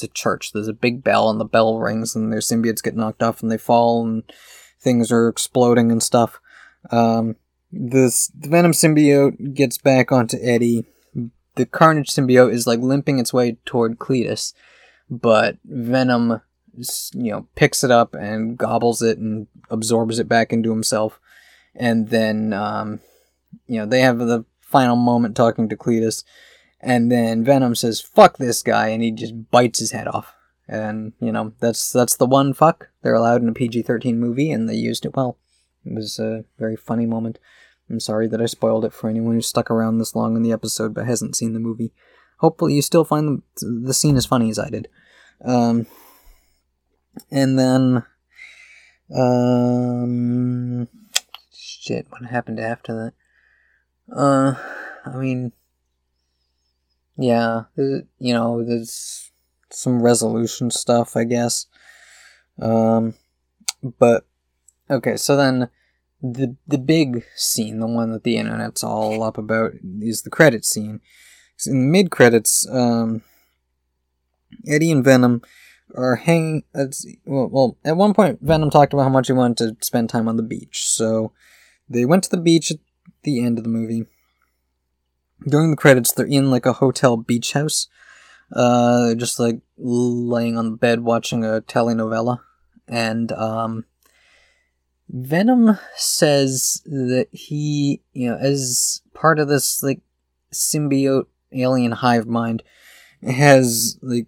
a church. There's a big bell, and the bell rings, and their symbiotes get knocked off, and they fall, and things are exploding and stuff. The Venom symbiote gets back onto Eddie. The Carnage symbiote is, like, limping its way toward Cletus, but Venom, you know, picks it up and gobbles it and absorbs it back into himself. And then, you know, they have the final moment talking to Cletus, and then Venom says, "Fuck this guy," and he just bites his head off. And, you know, that's the one fuck they're allowed in a PG-13 movie, and they used it well. It was a very funny moment. I'm sorry that I spoiled it for anyone who stuck around this long in the episode but hasn't seen the movie. Hopefully you still find the scene as funny as I did. And then, shit, what happened after that? I mean, yeah, you know, there's some resolution stuff, I guess. But, okay, so then the big scene, the one that the internet's all up about, is the credit scene. In the mid-credits, Eddie and Venom are hanging... Well, at one point, Venom talked about how much he wanted to spend time on the beach. So they went to the beach at the end of the movie. During the credits, they're in, like, a hotel beach house. They're just, like, laying on the bed watching a telenovela. And, Venom says that he, you know, as part of this, like, symbiote alien hive mind, has, like,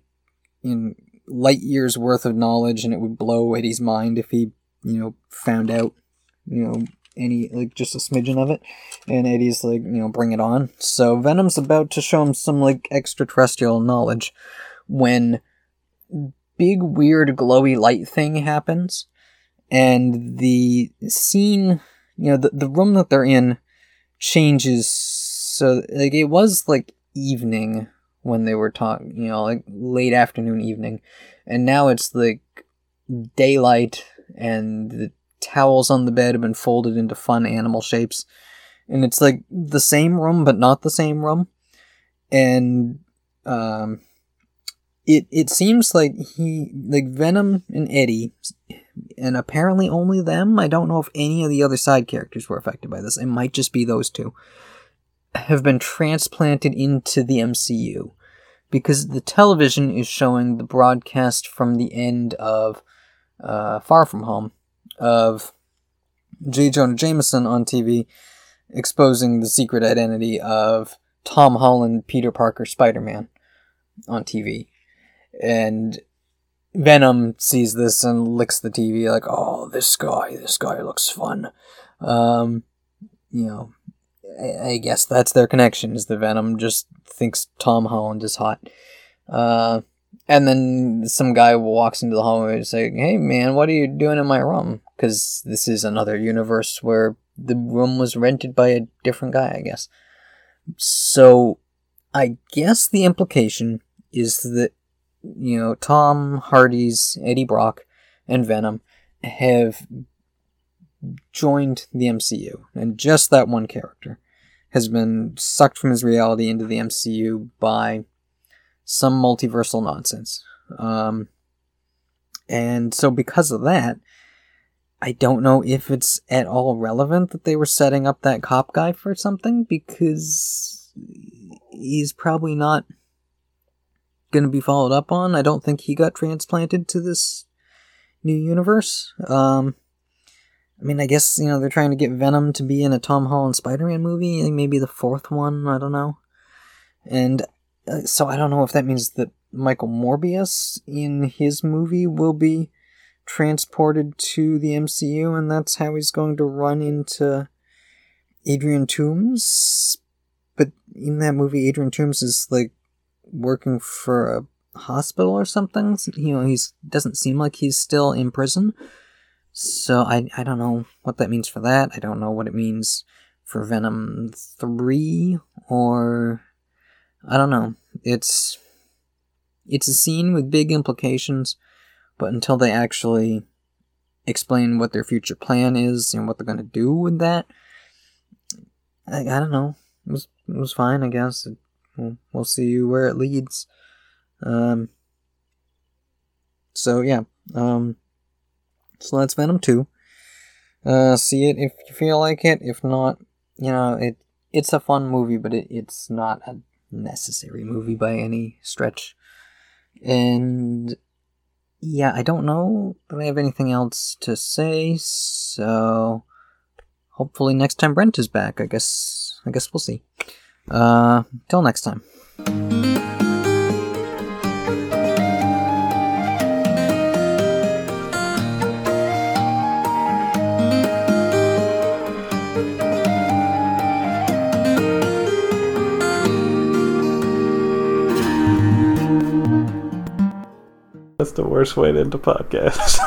in light years worth of knowledge, and it would blow Eddie's mind if he, you know, found out, you know, any, like, just a smidgen of it. And Eddie's like, you know, bring it on. So Venom's about to show him some, like, extraterrestrial knowledge when big weird glowy light thing happens, and the scene, you know, the room that they're in changes. So, like, it was, like, evening when they were talking, you know, like, late afternoon, evening. And now it's, like, daylight, and the towels on the bed have been folded into fun animal shapes. And it's, like, the same room, but not the same room. And, it seems like Venom and Eddie, and apparently only them, I don't know if any of the other side characters were affected by this. It might just be those two. Have been transplanted into the MCU, because the television is showing the broadcast from the end of Far From Home of J. Jonah Jameson on TV, exposing the secret identity of Tom Holland, Peter Parker, Spider-Man on TV. And Venom sees this and licks the TV like, "Oh, this guy looks fun." You know, I guess that's their connection, is the Venom just thinks Tom Holland is hot. And then some guy walks into the hallway and is like, hey, man, what are you doing in my room? Because this is another universe where the room was rented by a different guy, I guess. So I guess the implication is that, you know, Tom Hardy's Eddie Brock and Venom have joined the MCU. And just that one character has been sucked from his reality into the MCU by some multiversal nonsense. And so because of that, I don't know if it's at all relevant that they were setting up that cop guy for something, because he's probably not going to be followed up on. I don't think he got transplanted to this new universe. I mean, I guess, you know, they're trying to get Venom to be in a Tom Holland Spider-Man movie, like maybe the fourth one, I don't know. And so I don't know if that means that Michael Morbius in his movie will be transported to the MCU, and that's how he's going to run into Adrian Toomes. But in that movie, Adrian Toomes is like working for a hospital or something. You know, he doesn't seem like he's still in prison. So I don't know what that means for that. I don't know what it means for Venom 3, or I don't know. It's a scene with big implications. But until they actually explain what their future plan is and what they're going to do with that, I don't know. It was fine, I guess. We'll see where it leads. So, yeah. So that's Venom 2. See it if you feel like it. If not, you know, it's a fun movie, but it's not a necessary movie by any stretch. And yeah, I don't know that I have anything else to say, so hopefully next time Brent is back. I guess we'll see. Till next time. That's the worst way to end a podcast.